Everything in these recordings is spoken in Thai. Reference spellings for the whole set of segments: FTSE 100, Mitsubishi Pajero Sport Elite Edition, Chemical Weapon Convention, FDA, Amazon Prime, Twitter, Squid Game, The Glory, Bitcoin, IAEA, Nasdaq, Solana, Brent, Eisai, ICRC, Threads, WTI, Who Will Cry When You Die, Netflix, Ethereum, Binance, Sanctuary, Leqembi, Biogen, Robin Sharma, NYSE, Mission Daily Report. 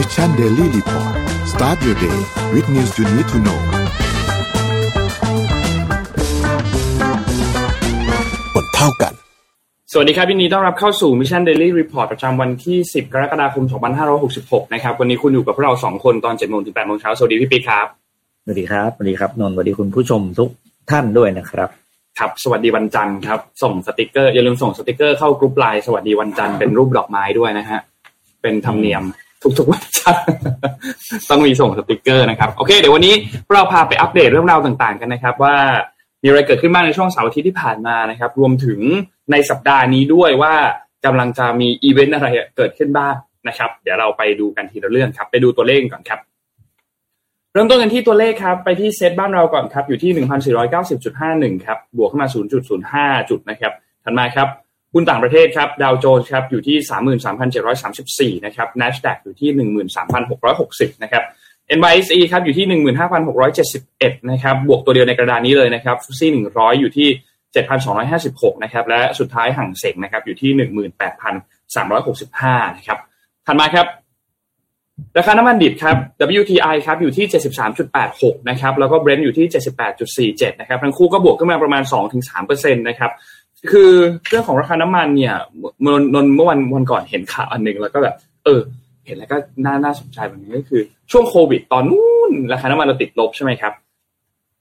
Mission Daily Report. Start your day with news you need to know. ผลเท่ากันสวัสดีครับวันนี้ต้อนรับเข้าสู่ Mission Daily Report ประจำวันที่10กรกฎาคม2566นะครับวันนี้คุณอยู่กับพวกเรา2คนตอน 7:00 นถึง 8:00 นเช้าสวัสดีพี่ปิ๊กครับสวัสดีครับสวัสดีครับนนท์สวัสดีคุณผู้ชมทุกท่านด้วยนะครับครับสวัสดีวันจันทร์ครับส่งสติกเกอร์อย่าลืมส่งสติกเกอร์เข้ากรุ๊ปไลน์สวัสดีวันจันทร์เป็นรูปดอกไม้ด้วยนะฮะเป็นธรรมเนียมทุกๆวันจันทร์ต้องมีส่งสติกเกอร์นะครับโอเคเดี๋ยววันนี้เราพาไปอัปเดตเรื่องราวต่างๆกันนะครับว่ามีอะไรเกิดขึ้นบ้างในช่วงเสาร์อาทิตย์ที่ผ่านมานะครับรวมถึงในสัปดาห์นี้ด้วยว่ากำลังจะมีอีเวนต์อะไรเกิดขึ้นบ้างนะครับเดี๋ยวเราไปดูกันทีละเรื่องครับไปดูตัวเลขก่อนครับเริ่มต้นกันที่ตัวเลขครับไปที่เซ็ตบ้านเราก่อนครับอยู่ที่ 1,490.51 ครับบวกขึ้นมา 0.05 จุดนะครับถัดมาครับหุ้นต่างประเทศครับดาวโจนส์ครับอยู่ที่ 33,734 นะครับ Nasdaq อยู่ที่ 13,660 นะครับ NYSE ครับอยู่ที่ 15,671 นะครับบวกตัวเดียวในกระดานนี้เลยนะครับ FTSE 100 อยู่ที่ 7,256 นะครับและสุดท้ายหั่งเส็งนะครับอยู่ที่ 18,365 นะครับถัดมาครับราคาน้ำมันดิบครับ WTI ครับอยู่ที่ 73.86 นะครับแล้วก็ Brent อยู่ที่ 78.47 นะครับทั้งคู่ก็บวกขึ้นมาประมาณ 2-3% นะครับคือเรื่องของราคาน้ำมันเนี่ยเมื่อวันก่อนเห็นข่าวอันนึงแล้วก็แบบเห็นแล้วก็น่าสนใจแบบนี้ก็คือช่วงโควิดตอนนู้นราคาน้ำมันเราติดลบใช่ไหมครับ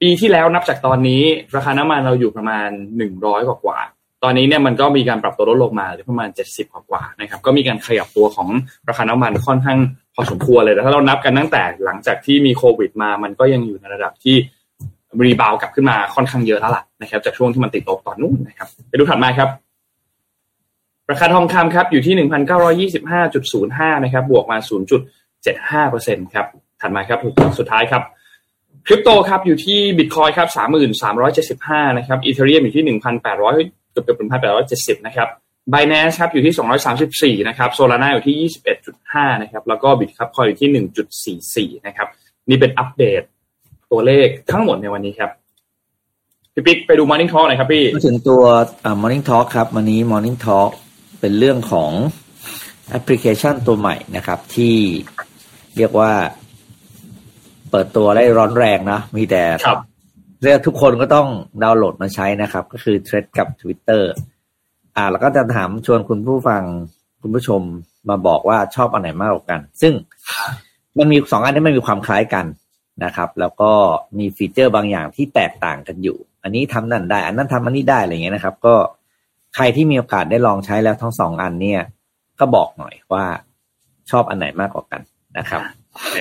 ปีที่แล้วนับจากตอนนี้ราคาน้ำมันเราอยู่ประมาณ100กว่าตอนนี้เนี่ยมันก็มีการปรับตัวลดลงมาหรือประมาณ70กว่านะครับก็มีการขยับตัวของราคาน้ำมันค่อนข้างพอสมควรเลยแต่ถ้าเรานับกันตั้งแต่หลังจากที่มีโควิดมามันก็ยังอยู่ในระดับที่รีบาวกลับขึ้นมาค่อนข้างเยอะแล้วล่ะนะครับจากช่วงที่มันติดลบตอนนู้นนะครับไปดูถัดมาครับราคาทองคำครับอยู่ที่ 1,925.05 นะครับบวกมา 0.75% ครับถัดมาครับสุดท้ายครับคริปโตครับอยู่ที่ Bitcoin ครับ 33,375 นะครับ Ethereum อยู่ที่ 1,800 เกือบ 1,870 นะครับ Binance ครับอยู่ที่ 234 นะครับ Solana อยู่ที่ 21.5 นะครับแล้วก็ Bitcoin อยู่ที่ 1.44 นะครับนี่เป็นอัปเดตตัวเลขทั้งหมดในวันนี้ครับพี่ปิ๊กไปดู Morning Talk หน่อยครับพี่ถึงตัวMorning Talk ครับวันนี้ Morning Talk เป็นเรื่องของแอปพลิเคชันตัวใหม่นะครับที่เรียกว่าเปิดตัวได้ร้อนแรงนะมีแต่เรียกทุกคนก็ต้องดาวน์โหลดมาใช้นะครับก็คือ Threads กับ Twitter แล้วก็จะถามชวนคุณผู้ฟังคุณผู้ชมมาบอกว่าชอบอันไหนมากกว่ากันซึ่งมันมี2อันนี้มันมีความคล้ายกันนะครับแล้วก็มีฟีเจอร์บางอย่างที่แตกต่างกันอยู่อันนี้ทำนั่นได้อันนั้นทำอันนี้ได้อะไรเงี้ยนะครับก็ใครที่มีโอกาสได้ลองใช้แล้วทั้ง2อันเนี่ยก็บอกหน่อยว่าชอบอันไหนมากกว่ากันนะครับโอเค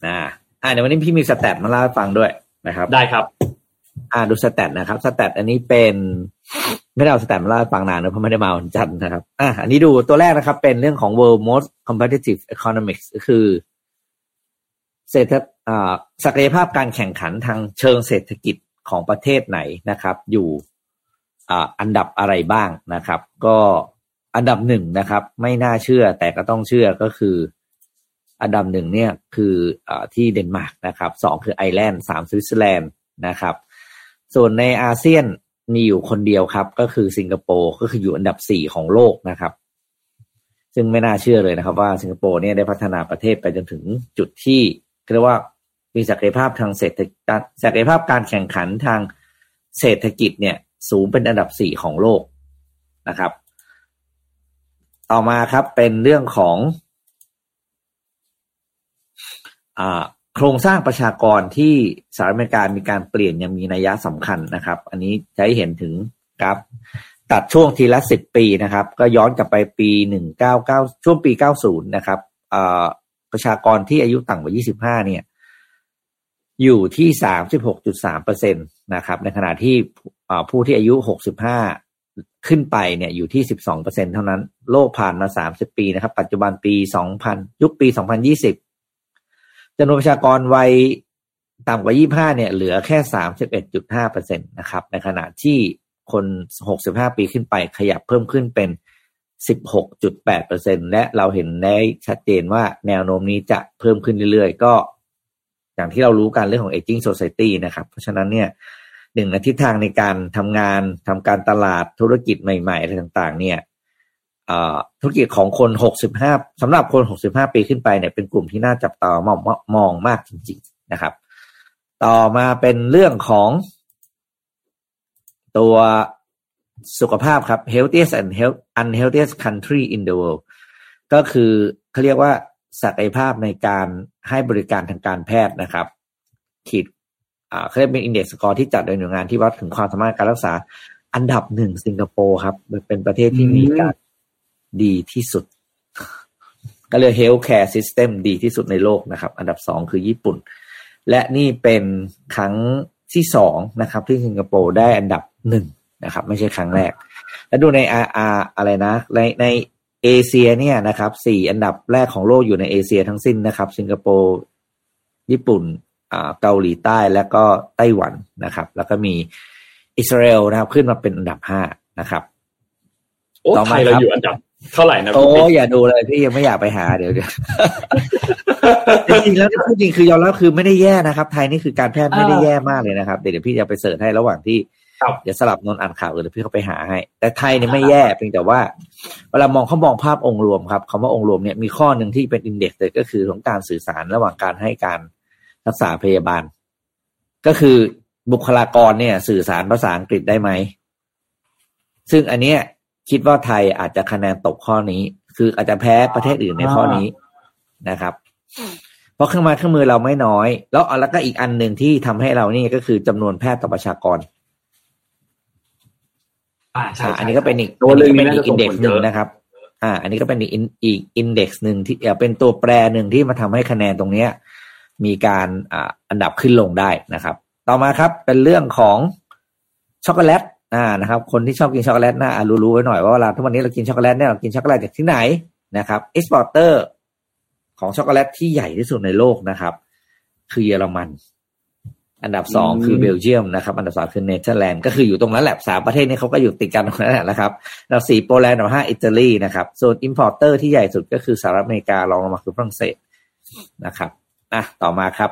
เดี๋ยววันนี้พี่มีสแตทมาเล่าให้ฟังด้วยนะครับได้ครับดูสแตทนะครับสแตทอันนี้เป็นไม่ได้เอาสแตทมาเล่าให้ฟังนานนะเพราะไม่ได้มาวันจันทร์นะครับอันนี้ดูตัวแรกนะครับเป็นเรื่องของ World Most Competitive Economics ก็คือเศรษฐศักยภาพการแข่งขันทางเชิงเศรษฐกิจของประเทศไหนนะครับอยู่อันดับอะไรบ้างนะครับก็อันดับหนึ่งนะครับไม่น่าเชื่อแต่ก็ต้องเชื่อก็คืออันดับหนึ่งเนี่ยคือที่เดนมาร์กนะครับสองคือไอร์แลนด์สามสวิตเซอร์แลนด์นะครับส่วนในอาเซียนมีอยู่คนเดียวครับก็คือสิงคโปร์ก็คืออยู่อันดับ4ของโลกนะครับซึ่งไม่น่าเชื่อเลยนะครับว่าสิงคโปร์เนี่ยได้พัฒนาประเทศไปจนถึงจุดที่เรียกว่ามีศักยภาพทางเศรษฐกิจศักยภาพการแข่งขันทางเศรษฐกิจเนี่ยสูงเป็นอันดับ4ของโลกนะครับต่อมาครับเป็นเรื่องของโครงสร้างประชากรที่สหรัฐอเมริกามีการเปลี่ยนยังมีนัยสำคัญนะครับอันนี้จะให้เห็นถึงกราฟตัดช่วงทีละ10ปีนะครับก็ย้อนกลับไปปี1990ช่วงปี90นะครับประชากรที่อายุต่ำกว่า25เนี่ยอยู่ที่ 36.3% นะครับในขณะที่ผู้ที่อายุ65ขึ้นไปเนี่ยอยู่ที่ 12% เท่านั้นโลกผ่านมา30ปีนะครับปัจจุบันปี2020จำนวนประชากรวัยต่ำกว่า25เนี่ยเหลือแค่ 31.5% นะครับในขณะที่คน65ปีขึ้นไปขยับเพิ่มขึ้นเป็น 16.8% และเราเห็นได้ชัดเจนว่าแนวโน้มนี้จะเพิ่มขึ้นเรื่อยๆก็อย่างที่เรารู้กันเรื่องของ Aging Society นะครับเพราะฉะนั้นเนี่ยหนึ่งในทิศทางในการทำงานทำการตลาดธุรกิจใหม่ๆอะไรต่างๆเนี่ย ธุรกิจของคน65สำหรับคน65ปีขึ้นไปเนี่ยเป็นกลุ่มที่น่าจับตามองมากจริงๆนะครับต่อมาเป็นเรื่องของตัวสุขภาพครับ healthiest and unhealthiest country in the world ก็คือเขาเรียกว่าศักยภาพในการให้บริการทางการแพทย์นะครับขีดเขาเรียกเป็น index score ที่จัดโดยหน่วยงานที่วัดถึงความสามารถการรักษาอันดับ1สิงคโปร์ครับเป็นประเทศที่มีการดีที่สุดก็เรียก healthcare system ดีที่สุดในโลกนะครับอันดับ2คือญี่ปุ่นและนี่เป็นครั้งที่2นะครับที่สิงคโปร์ได้อันดับ1นะครับไม่ใช่ครั้งแรกแล้วดูใน RR อะไรนะในเอเชียเนี่ยนะครับ4อันดับแรกของโลกอยู่ในเอเชียทั้งสิ้นนะครับสิงคโปร์ญี่ปุ่นเกาหลีใต้แล้วก็ไต้หวันนะครับแล้วก็มีอิสราเอลนะครับขึ้นมาเป็นอันดับ5นะครับโอ้ไทยเราอยู่อันดับเท่าไหร่นะโอ้อย่าดูเลยพี่ยังไม่อยากไปหาเดี๋ยวจริงแล้วจริงคือยอมรับคือไม่ได้แย่นะครับไทยนี่คือการแพทย์ไม่ได้แย่มากเลยนะครับเดี๋ยวพี่จะไปเสิร์ชให้ระหว่างที่เดี๋ยวสลับนนอ่านข่าวอื่นแล้วพี่เข้าไปหาให้แต่ไทยเนี่ยไม่แย่เพียงแต่ว่าเวลามองเขามองภาพองค์รวมครับคำว่าองค์รวมเนี่ยมีข้อหนึ่งที่เป็นอินเด็กซ์เลยก็คือของการสื่อสารระหว่างการให้การรักษาพยาบาลก็คือบุคลากรเนี่ยสื่อสารภาษาอังกฤษได้ไหมซึ่งอันเนี้ยคิดว่าไทยอาจจะคะแนนตกข้อนี้คืออาจจะแพ้ประเทศอื่นในข้อนี้นะครับเพราะเครื่องมือเราไม่น้อยแล้วก็อีกอันหนึ่งที่ทำให้เรานี่ก็คือจำนวนแพทย์ต่อประชากรใช่อันนี้ก็เป็นอีกตัวนึงเป็นอีกอินเด็กซ์นึงนะครับอันนี้ก็เป็นอีกอินเด็กซ์นึงที่เป็นตัวแปรนึงที่มาทำให้คะแนนตรงนี้มีการอันดับขึ้นลงได้นะครับต่อมาครับเป็นเรื่องของช็อกโกแลตนะครับคนที่ชอบกินช็อกโกแลตน่ารู้ไว้หน่อยว่าเวลาทุกวันนี้เรากินช็อกโกแลตเนี่ยเรากินช็อกโกแลตจากที่ไหนนะครับเอ็กซ์พอร์เตอร์ของช็อกโกแลตที่ใหญ่ที่สุดในโลกนะครับคือเยอรมันอันดับ2คือเบลเยียมนะครับอันดับ3คือเนเธอร์แลนด์ก็คืออยู่ตรงนั้นแหละ3ประเทศนี้เขาก็อยู่ติดกันตรงนั้นแหละนะครับอันดับ4โปแลนด์อันดับ5อิตาลีนะครับส่วนอิมพอร์เตอร์ที่ใหญ่สุดก็คือสหรัฐอเมริการองลงมาคือฝรั่งเศสนะครับต่อมาครับ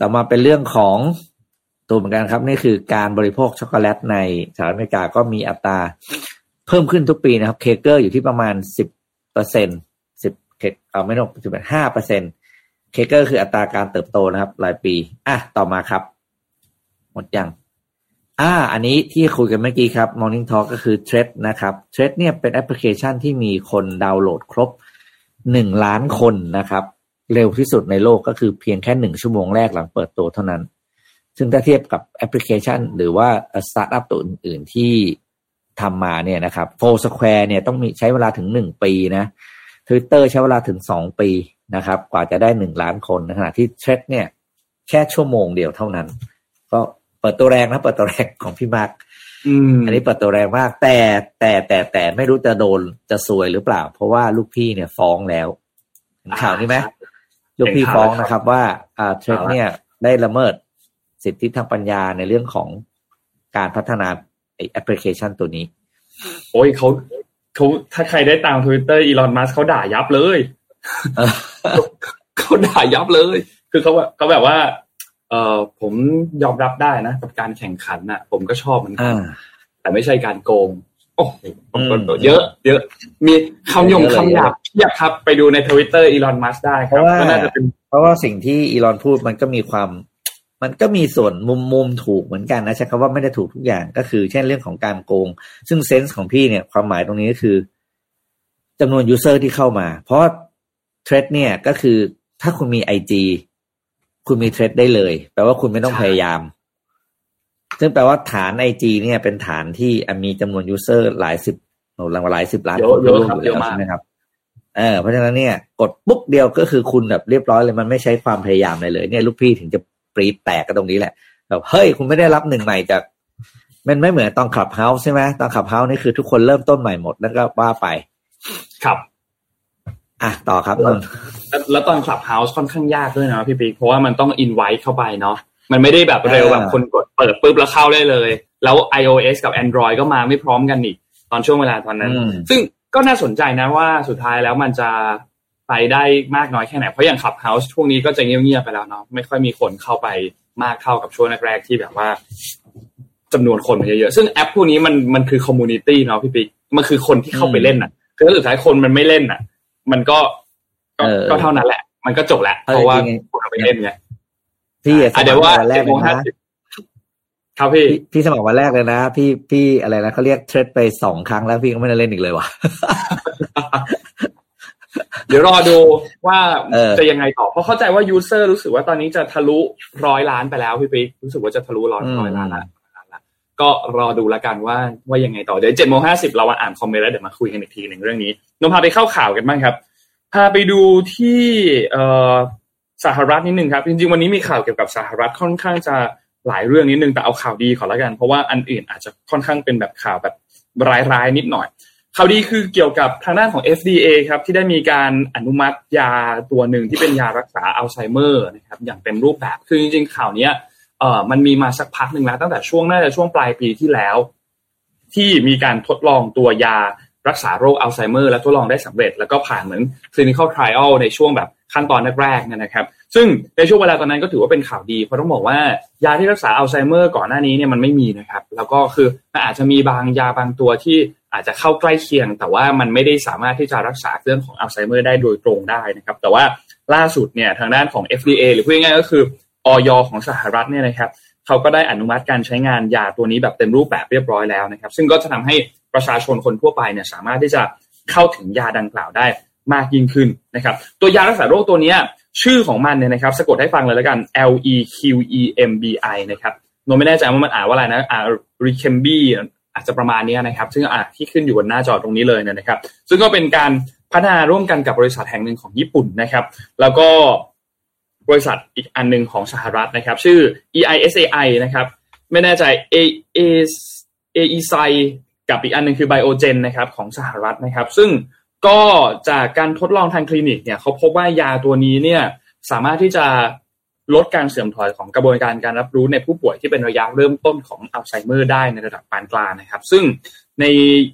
ต่อมาเป็นเรื่องของตัวเหมือนกันครับนี่คือการบริโภคช็อกโกแลตในสหรัฐอเมริกาก็มีอัตราเพิ่มขึ้นทุกปีนะครับเคเกอร์อยู่ที่ประมาณ 10% 15% เคเกอร์คืออัตราการเติบโตนะครับรายปีต่อมาครับหมดยังอันนี้ที่คุยกันเมื่อกี้ครับ Morning Talk ก็คือ Threads นะครับ Threads เนี่ยเป็นแอปพลิเคชันที่มีคนดาวน์โหลดครบ1ล้านคนนะครับเร็วที่สุดในโลกก็คือเพียงแค่1ชั่วโมงแรกหลังเปิดตัวเท่านั้นซึ่งถ้าเทียบกับแอปพลิเคชันหรือว่าสตาร์ทอัพตัวอื่นๆที่ทำมาเนี่ยนะครับโฟร์สแควร์เนี่ยต้องมีใช้เวลาถึง1ปีนะ Twitter ใช้เวลาถึง2ปีนะครับกว่าจะได้1ล้านคนในขณะที่เทรดเนี่ยแค่ชั่วโมงเดียวเท่านั้นก็เปิดตัวแรงนะเปิดตัวแรงของพี่มาร์คอันนี้เปิดตัวแรงมากแต่ไม่รู้จะโดนจะซวยหรือเปล่าเพราะว่าลูกพี่เนี่ยฟ้องแล้วข่าวนี้ไหมลูกพี่ฟ้องนะครับว่าเทรดเนี่ยได้ละเมิดสิทธิทางปัญญาในเรื่องของการพัฒนาแอปพลิเคชันตัวนี้โอ้ยเขาถ้าใครได้ตาม Twitter อีลอนมัสก์เขาด่ายับเลย เขาด่ายับเลยคือเขาแบบว่าผมยอมรับได้นะกับการแข่งขันน่ะผมก็ชอบมันแต่ไม่ใช่การโกงโอ้โหเยอะมีคำยงคำหยาบเยอะครับไปดูใน Twitter อีลอนมัสก์ได้ครับก็น่าจะเป็นเพราะว่าสิ่งที่อีลอนพูดมันก็มีส่วนมุมถูกเหมือนกันนะใช่ครับว่าไม่ได้ถูกทุกอย่างก็คือเช่นเรื่องของการโกงซึ่งเซนส์ของพี่เนี่ยความหมายตรงนี้ก็คือจำนวนยูเซอร์ที่เข้ามาเพราะเทรดเนี่ยก็คือถ้าคุณมี IG คุณมีเทรดได้เลยแปลว่าคุณไม่ต้องพยายามซึ่งแปลว่าฐาน IG เนี่ยเป็นฐานที่มีจำนวนยูเซอร์หลายสิบล้านคนรวมอยู่แล้วใช่ไหมครับเพราะฉะนั้นเนี่ยกดปุ๊บเดียวก็คือคุณแบบเรียบร้อยเลยมันไม่ใช้ความพยายามเลยเนี่ยลูกพี่ถึงจะปรีดแตกก็ตรงนี้แหละแบบเฮ้ยคุณไม่ได้รับหนึ่งใหม่จากมันไม่เหมือนตอน Clubhouse ใช่ไหมตอน Clubhouse นี่คือทุกคนเริ่มต้นใหม่หมดแล้วก็ว่าไปครับต่อครับแล้วตอน Clubhouse ค่อนข้างยากด้วยนะพี่ปิ๊กเพราะว่ามันต้อง invite เข้าไปเนาะมันไม่ได้แบบเร็วแบบคนกดเปิดปุ๊บแล้วเข้าได้เลยแล้ว iOS กับ Android ก็มาไม่พร้อมกันอีกตอนช่วงเวลาตอนนั้นซึ่งก็น่าสนใจนะว่าสุดท้ายแล้วมันจะไปได้มากน้อยแค่ไหนเพราะอย่าง Clubhouse ช่วงนี้ก็จะเงียบๆไปแล้วเนาะไม่ค่อยมีคนเข้าไปมากเท่ากับช่วงแรกๆที่แบบว่าจำนวนคนมันเยอะๆซึ่งแอปพวกนี้มันคือคอมมูนิตี้เนาะพี่ปิ๊ก มันคือคนที่เข้าไปเล่นน่ะคือสุดท้ายคนมันไม่เล่นน่ะมันก็เท่านั้นแหละมันก็จบแล้วเพราะว่าคนเอาไปเล่นไงพี่อ่ะเดี๋ยวว่าวันแรกนะครับพี่สมัครวันแรกเลยนะพี่อะไรนะเขาเรียกเทรดไป2ครั้งแล้วพี่ก็ไม่ได้เล่นอีกเลยว่ะเดี๋ยวรอดูว่าจะยังไงต่อเพราะเข้าใจว่ายูเซอร์รู้สึกว่าตอนนี้จะทะลุ100 ล้านไปแล้วพี่รู้สึกว่าจะทะลุ100 ล้านแล้วก็รอดูละกันว่ายังไงต่อเดี๋ยว 7:50 นเราอ่านคอมเมนต์แล้วเดี๋ยวมาคุยกันอีกทีนึงเรื่องนี้นนพาไปเข้าข่าวกันบ้างครับพาไปดูที่สหรัฐนิดนึงครับจริงๆวันนี้มีข่าวเกี่ยวกับสหรัฐค่อนข้างจะหลายเรื่องนิดนึงแต่เอาข่าวดีขอละกันเพราะว่าอันอื่นอาจจะค่อนข้างเป็นแบบข่าวแบบร้ายๆนิดหน่อยข่าวดีคือเกี่ยวกับทางด้านของ FDA ครับที่ได้มีการอนุมัติยาตัวหนึ่งที่เป็นยารักษาอัลไซเมอร์นะครับอย่างเต็มรูปแบบคือจริงๆข่าวนี้มันมีมาสักพักหนึ่งแล้วตั้งแต่ช่วงน่าจะช่วงปลายปีที่แล้วที่มีการทดลองตัวยารักษาโรคอัลไซเมอร์และทดลองได้สำเร็จแล้วก็ผ่านเหมือน clinical trial ในช่วงแบบขั้นตอนแรกๆนะครับซึ่งในช่วงเวลาตอนนั้นก็ถือว่าเป็นข่าวดีเพราะต้องบอกว่ายาที่รักษาอัลไซเมอร์ก่อนหน้านี้เนี่ยมันไม่มีนะครับแล้วก็คือมันอาจจะมีบางยาบางตัวที่อาจจะเข้าใกล้เคียงแต่ว่ามันไม่ได้สามารถที่จะรักษาเรื่องของอัลไซเมอร์ได้โดยตรงได้นะครับแต่ว่าล่าสุดเนี่ยทางด้านของ FDA หรือพูดง่ายๆก็คืออย.ของสหรัฐเนี่ยนะครับเขาก็ได้อนุมัติการใช้งานยาตัวนี้แบบเต็มรูปแบบเรียบร้อยแล้วนะครับซึ่งก็จะทำให้ประชาชนคนทั่วไปเนี่ยสามารถที่จะเข้าถึงยาดังกล่าวได้มากยิ่งขึ้นนะครับตัวยารักษาโรคตัวนี้ชื่อของมันเนี่ยนะครับสะกดให้ฟังเลยแล้วกัน Leqembi นะครับโนไม่แน่ใจว่ามันอ่านว่าอะไรนะLeqembi อาจจะประมาณนี้นะครับซึ่งที่ขึ้นอยู่บนหน้าจอตรงนี้เลยนะครับซึ่งก็เป็นการพัฒนาร่วมกันกับบริษัทแห่งหนึ่งของญี่ปุ่นนะครับแล้วก็บริษัทอีกอันนึงของสหรัฐนะครับชื่อ Eisai นะครับไม่แน่ใจ Eisai กับอีกอันนึงคือ Biogen นะครับของสหรัฐนะครับซึ่งก็จากการทดลองทางคลินิกเนี่ยเขาพบว่ายาตัวนี้เนี่ยสามารถที่จะลดการเสื่อมถอยของกระบวนการการรับรู้ในผู้ป่วยที่เป็นระยะเริ่มต้นของอัลไซเมอร์ได้ในระดับปานกลางนะครับซึ่งใน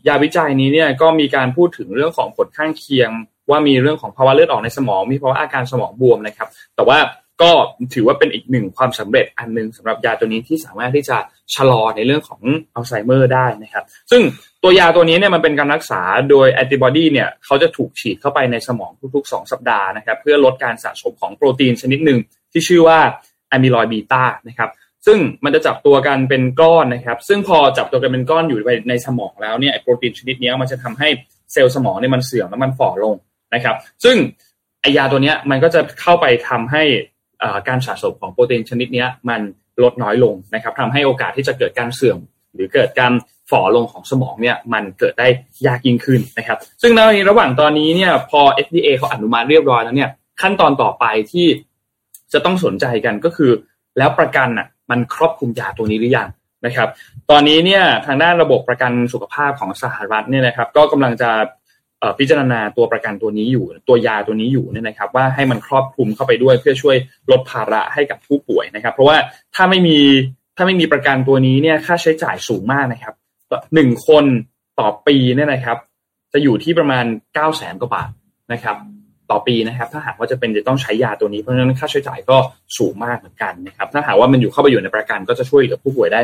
ยาวิจัยนี้เนี่ยก็มีการพูดถึงเรื่องของผลข้างเคียงว่ามีเรื่องของภาวะเลือดออกในสมองมีภาวะอาการสมองบวมนะครับแต่ว่าก็ถือว่าเป็นอีกหนึ่งความสำเร็จอันนึงสำหรับยาตัวนี้ที่สามารถที่จะชะลอในเรื่องของอัลไซเมอร์ได้นะครับซึ่งตัวยาตัวนี้เนี่ยมันเป็นการรักษาโดยแอนติบอดีเนี่ยเขาจะถูกฉีดเข้าไปในสมองทุกๆ2สัปดาห์นะครับเพื่อลดการสะสมของโปรตีนชนิดหนึ่งที่ชื่อว่าอะมิลอยด์บีต้านะครับซึ่งมันจะจับตัวกันเป็นก้อนนะครับซึ่งพอจับตัวกันเป็นก้อนอยู่ในสมองแล้วเนี่ยโปรตีนชนิดนี้มันจะทำให้เซลล์สมองเนี่ยมันเสื่อมและมันฝ่อลงนะครับซึ่งยาตัวนี้มันก็จะเข้าไปทำให้การสะสมของโปรตีนชนิดนี้มันลดน้อยลงนะครับทำให้โอกาสที่จะเกิดการเสื่อมหรือเกิดการฝ่อลงของสมองเนี่ยมันเกิดได้ยากยิ่งขึ้นนะครับซึ่งในระหว่างตอนนี้เนี่ยพอ FDA เขาอนุมัติเรียบร้อยแล้วเนี่ยขั้นตอนต่อไปที่จะต้องสนใจกันก็คือแล้วประกันน่ะมันครอบคลุมยาตัวนี้หรือยังนะครับตอนนี้เนี่ยทางด้านระบบประกันสุขภาพของสหรัฐเนี่ยนะครับก็กำลังจะพิจารณาตัวประกันตัวนี้อยู่ตัวยาตัวนี้อยู่เนี่ยนะครับว่าให้มันครอบคลุมเข้าไปด้วยเพื่อช่วยลดภาระให้กับผู้ป่วยนะครับเพราะว่าถ้าไม่มีประกันตัวนี้เนี่ยค่าใช้จ่ายสูงมากนะครับ1คนต่อปีเนี่ยนะครับจะอยู่ที่ประมาณ 900,000 กว่าบาทนะครับต่อปีนะครับถ้าหากว่าจะต้องใช้ยาตัวนี้เพราะฉะนั้นค่าใช้จ่ายก็สูงมากเหมือนกันนะครับถ้าหากว่ามันเข้าไปอยู่ในประกันก็จะช่วยเหลือผู้ป่วยได้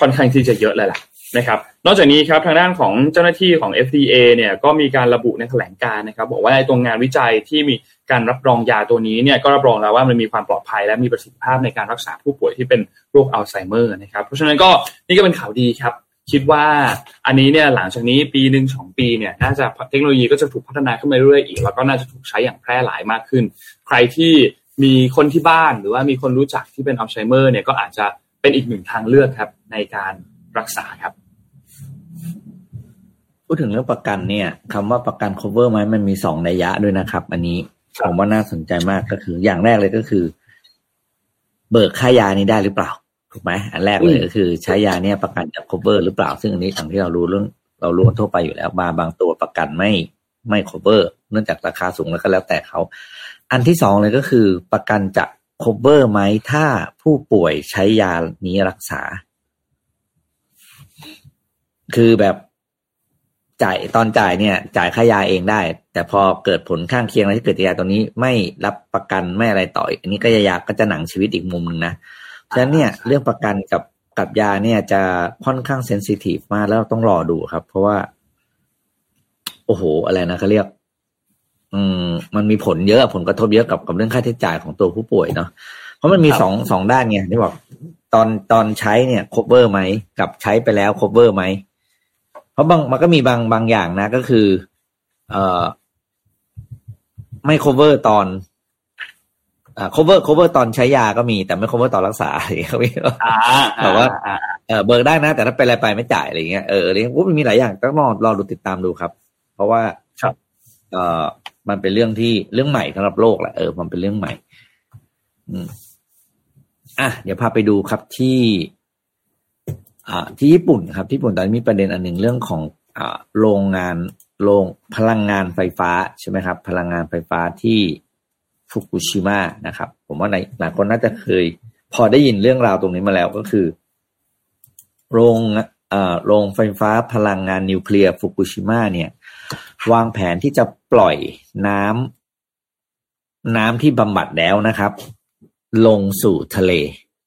ค่อนข้างที่จะเยอะเลยล่ะนะครับนอกจากนี้ครับทางด้านของเจ้าหน้าที่ของ FDA เนี่ยก็มีการระบุในแถลงการณ์นะครับบอกว่าตรงงานวิจัยที่มีการรับรองยาตัวนี้เนี่ยก็รับรองแล้วว่ามันมีความปลอดภัยและมีประสิทธิภาพในการรักษาผู้ป่วยที่เป็นโรคอัลไซเมอร์นะครับเพราะฉะนั้นก็นี่ก็เป็นข่าวดีครับคิดว่าอันนี้เนี่ยหลังจากนี้ปีนึง2ปีเนี่ยน่าจะเทคโนโลยีก็จะถูกพัฒนาขึ้นไปเรื่อยๆอีกแล้วก็น่าจะถูกใช้อย่างแพร่หลายมากขึ้นใครที่มีคนที่บ้านหรือว่ามีคนรู้จักที่เป็นอัลไซเมอร์เนี่ยก็อาจจะเป็นอีกหนึ่งทางเลือกครับในการรักษาครับพูดถึงเรื่องประกันเนี่ยคำว่าประกัน cover ไหมมันมี2นัยยะด้วยนะครับอันนี้ผมว่าน่าสนใจมากก็คืออย่างแรกเลยก็คือเบิกค่ายานี้ได้หรือเปล่าถูกไหมอันแรกเลยก็คือใช้ยาเนี่ยประกันจะ cover หรือเปล่าซึ่งอันนี้อย่างที่เรารู้กันทั่วไปอยู่แล้วบางตัวประกันไม่ cover เนื่องจากราคาสูงแล้วก็แล้วแต่เขาอันที่2เลยก็คือประกันจะ cover ไหมถ้าผู้ป่วยใช้ยานี้รักษาคือแบบจ่ายตอนจ่ายเนี่ยจ่ายค่ายาเองได้แต่พอเกิดผลข้างเคียงอะไรที่เกิดจากยาตัวนี้ไม่รับประกันไม่อะไรต่ออันนี้ก็ยาก็จะหนังชีวิตอีกมุมนึงนะฉะนั้นเนี่ยเรื่องประกันกับยาเนี่ยจะค่อนข้างเซนซิทีฟมากแล้วต้องรอดูครับเพราะว่า โอ้โหอะไรนะเขาเรียกมันมีผลเยอะผลกระทบเยอะกับเรื่องค่าใช้จ่ายของตัวผู้ป่วยเนาะเพราะมันมีสองด้านไงที่บอกตอนใช้เนี่ย cover ไหมกับใช้ไปแล้ว cover ไหมเพราะมันก็มีบางอย่างนะก็คือไม่ cover ตอนcover ตอนใช้ยาก็มีแต่ไม่ cover ตอนรักษาเขาไม่แต่ว่าเบิกได้นะแต่ถ้าเป็นอะไรไปไม่จ่ายอะไรเงี้ยอะไรพวกมันมีหลายอย่างต้องรอดูติดตามดูครับเพราะว่ามันเป็นเรื่องที่เรื่องใหม่สำหรับโลกแหละมันเป็นเรื่องใหม่เดี๋ยวพาไปดูครับที่ญี่ปุ่นครับญี่ปุ่นตอนนี้มีประเด็นอันนึงเรื่องของโรงพลังงานไฟฟ้าใช่ไหมครับพลังงานไฟฟ้าที่ฟุกุชิมะนะครับผมว่าหลายคนน่าจะเคยพอได้ยินเรื่องราวตรงนี้มาแล้วก็คือโรงไฟฟ้าพลังงานนิวเคลียร์ฟุกุชิมะเนี่ยวางแผนที่จะปล่อยน้ำที่บำบัดแล้วนะครับลงสู่ทะเล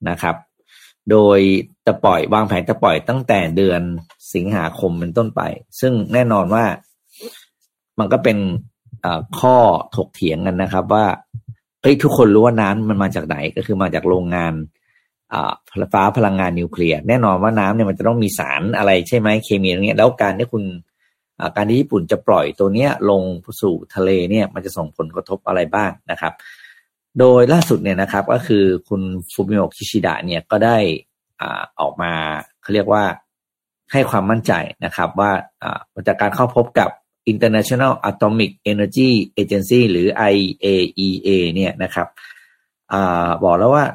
นะครับโดยจะปล่อยวางแผนจะปล่อยตั้งแต่เดือนสิงหาคมเป็นต้นไปซึ่งแน่นอนว่ามันก็เป็นข้อถกเถียงกันนะครับว่าเฮ้ยทุกคนรู้ว่าน้ำมันมาจากไหนก็คือมาจากโรงงานฟ้าพลังงานนิวเคลียร์แน่นอนว่าน้ำเนี่ยมันจะต้องมีสารอะไรใช่ไหมเคมีอะไรเงี้ยแล้วการที่ญี่ปุ่นจะปล่อยตัวเนี้ยลงสู่ทะเลเนี่ยมันจะส่งผลกระทบอะไรบ้างนะครับโดยล่าสุดเนี่ยนะครับก็คือคุณฟูมิโอะคิชิดะเนี่ยก็ได้ออกมาเขาเรียกว่าให้ความมั่นใจนะครับว่าจากการเข้าพบกับ International Atomic Energy Agency หรือ IAEA เนี่ยนะครับบอกแล้วว่า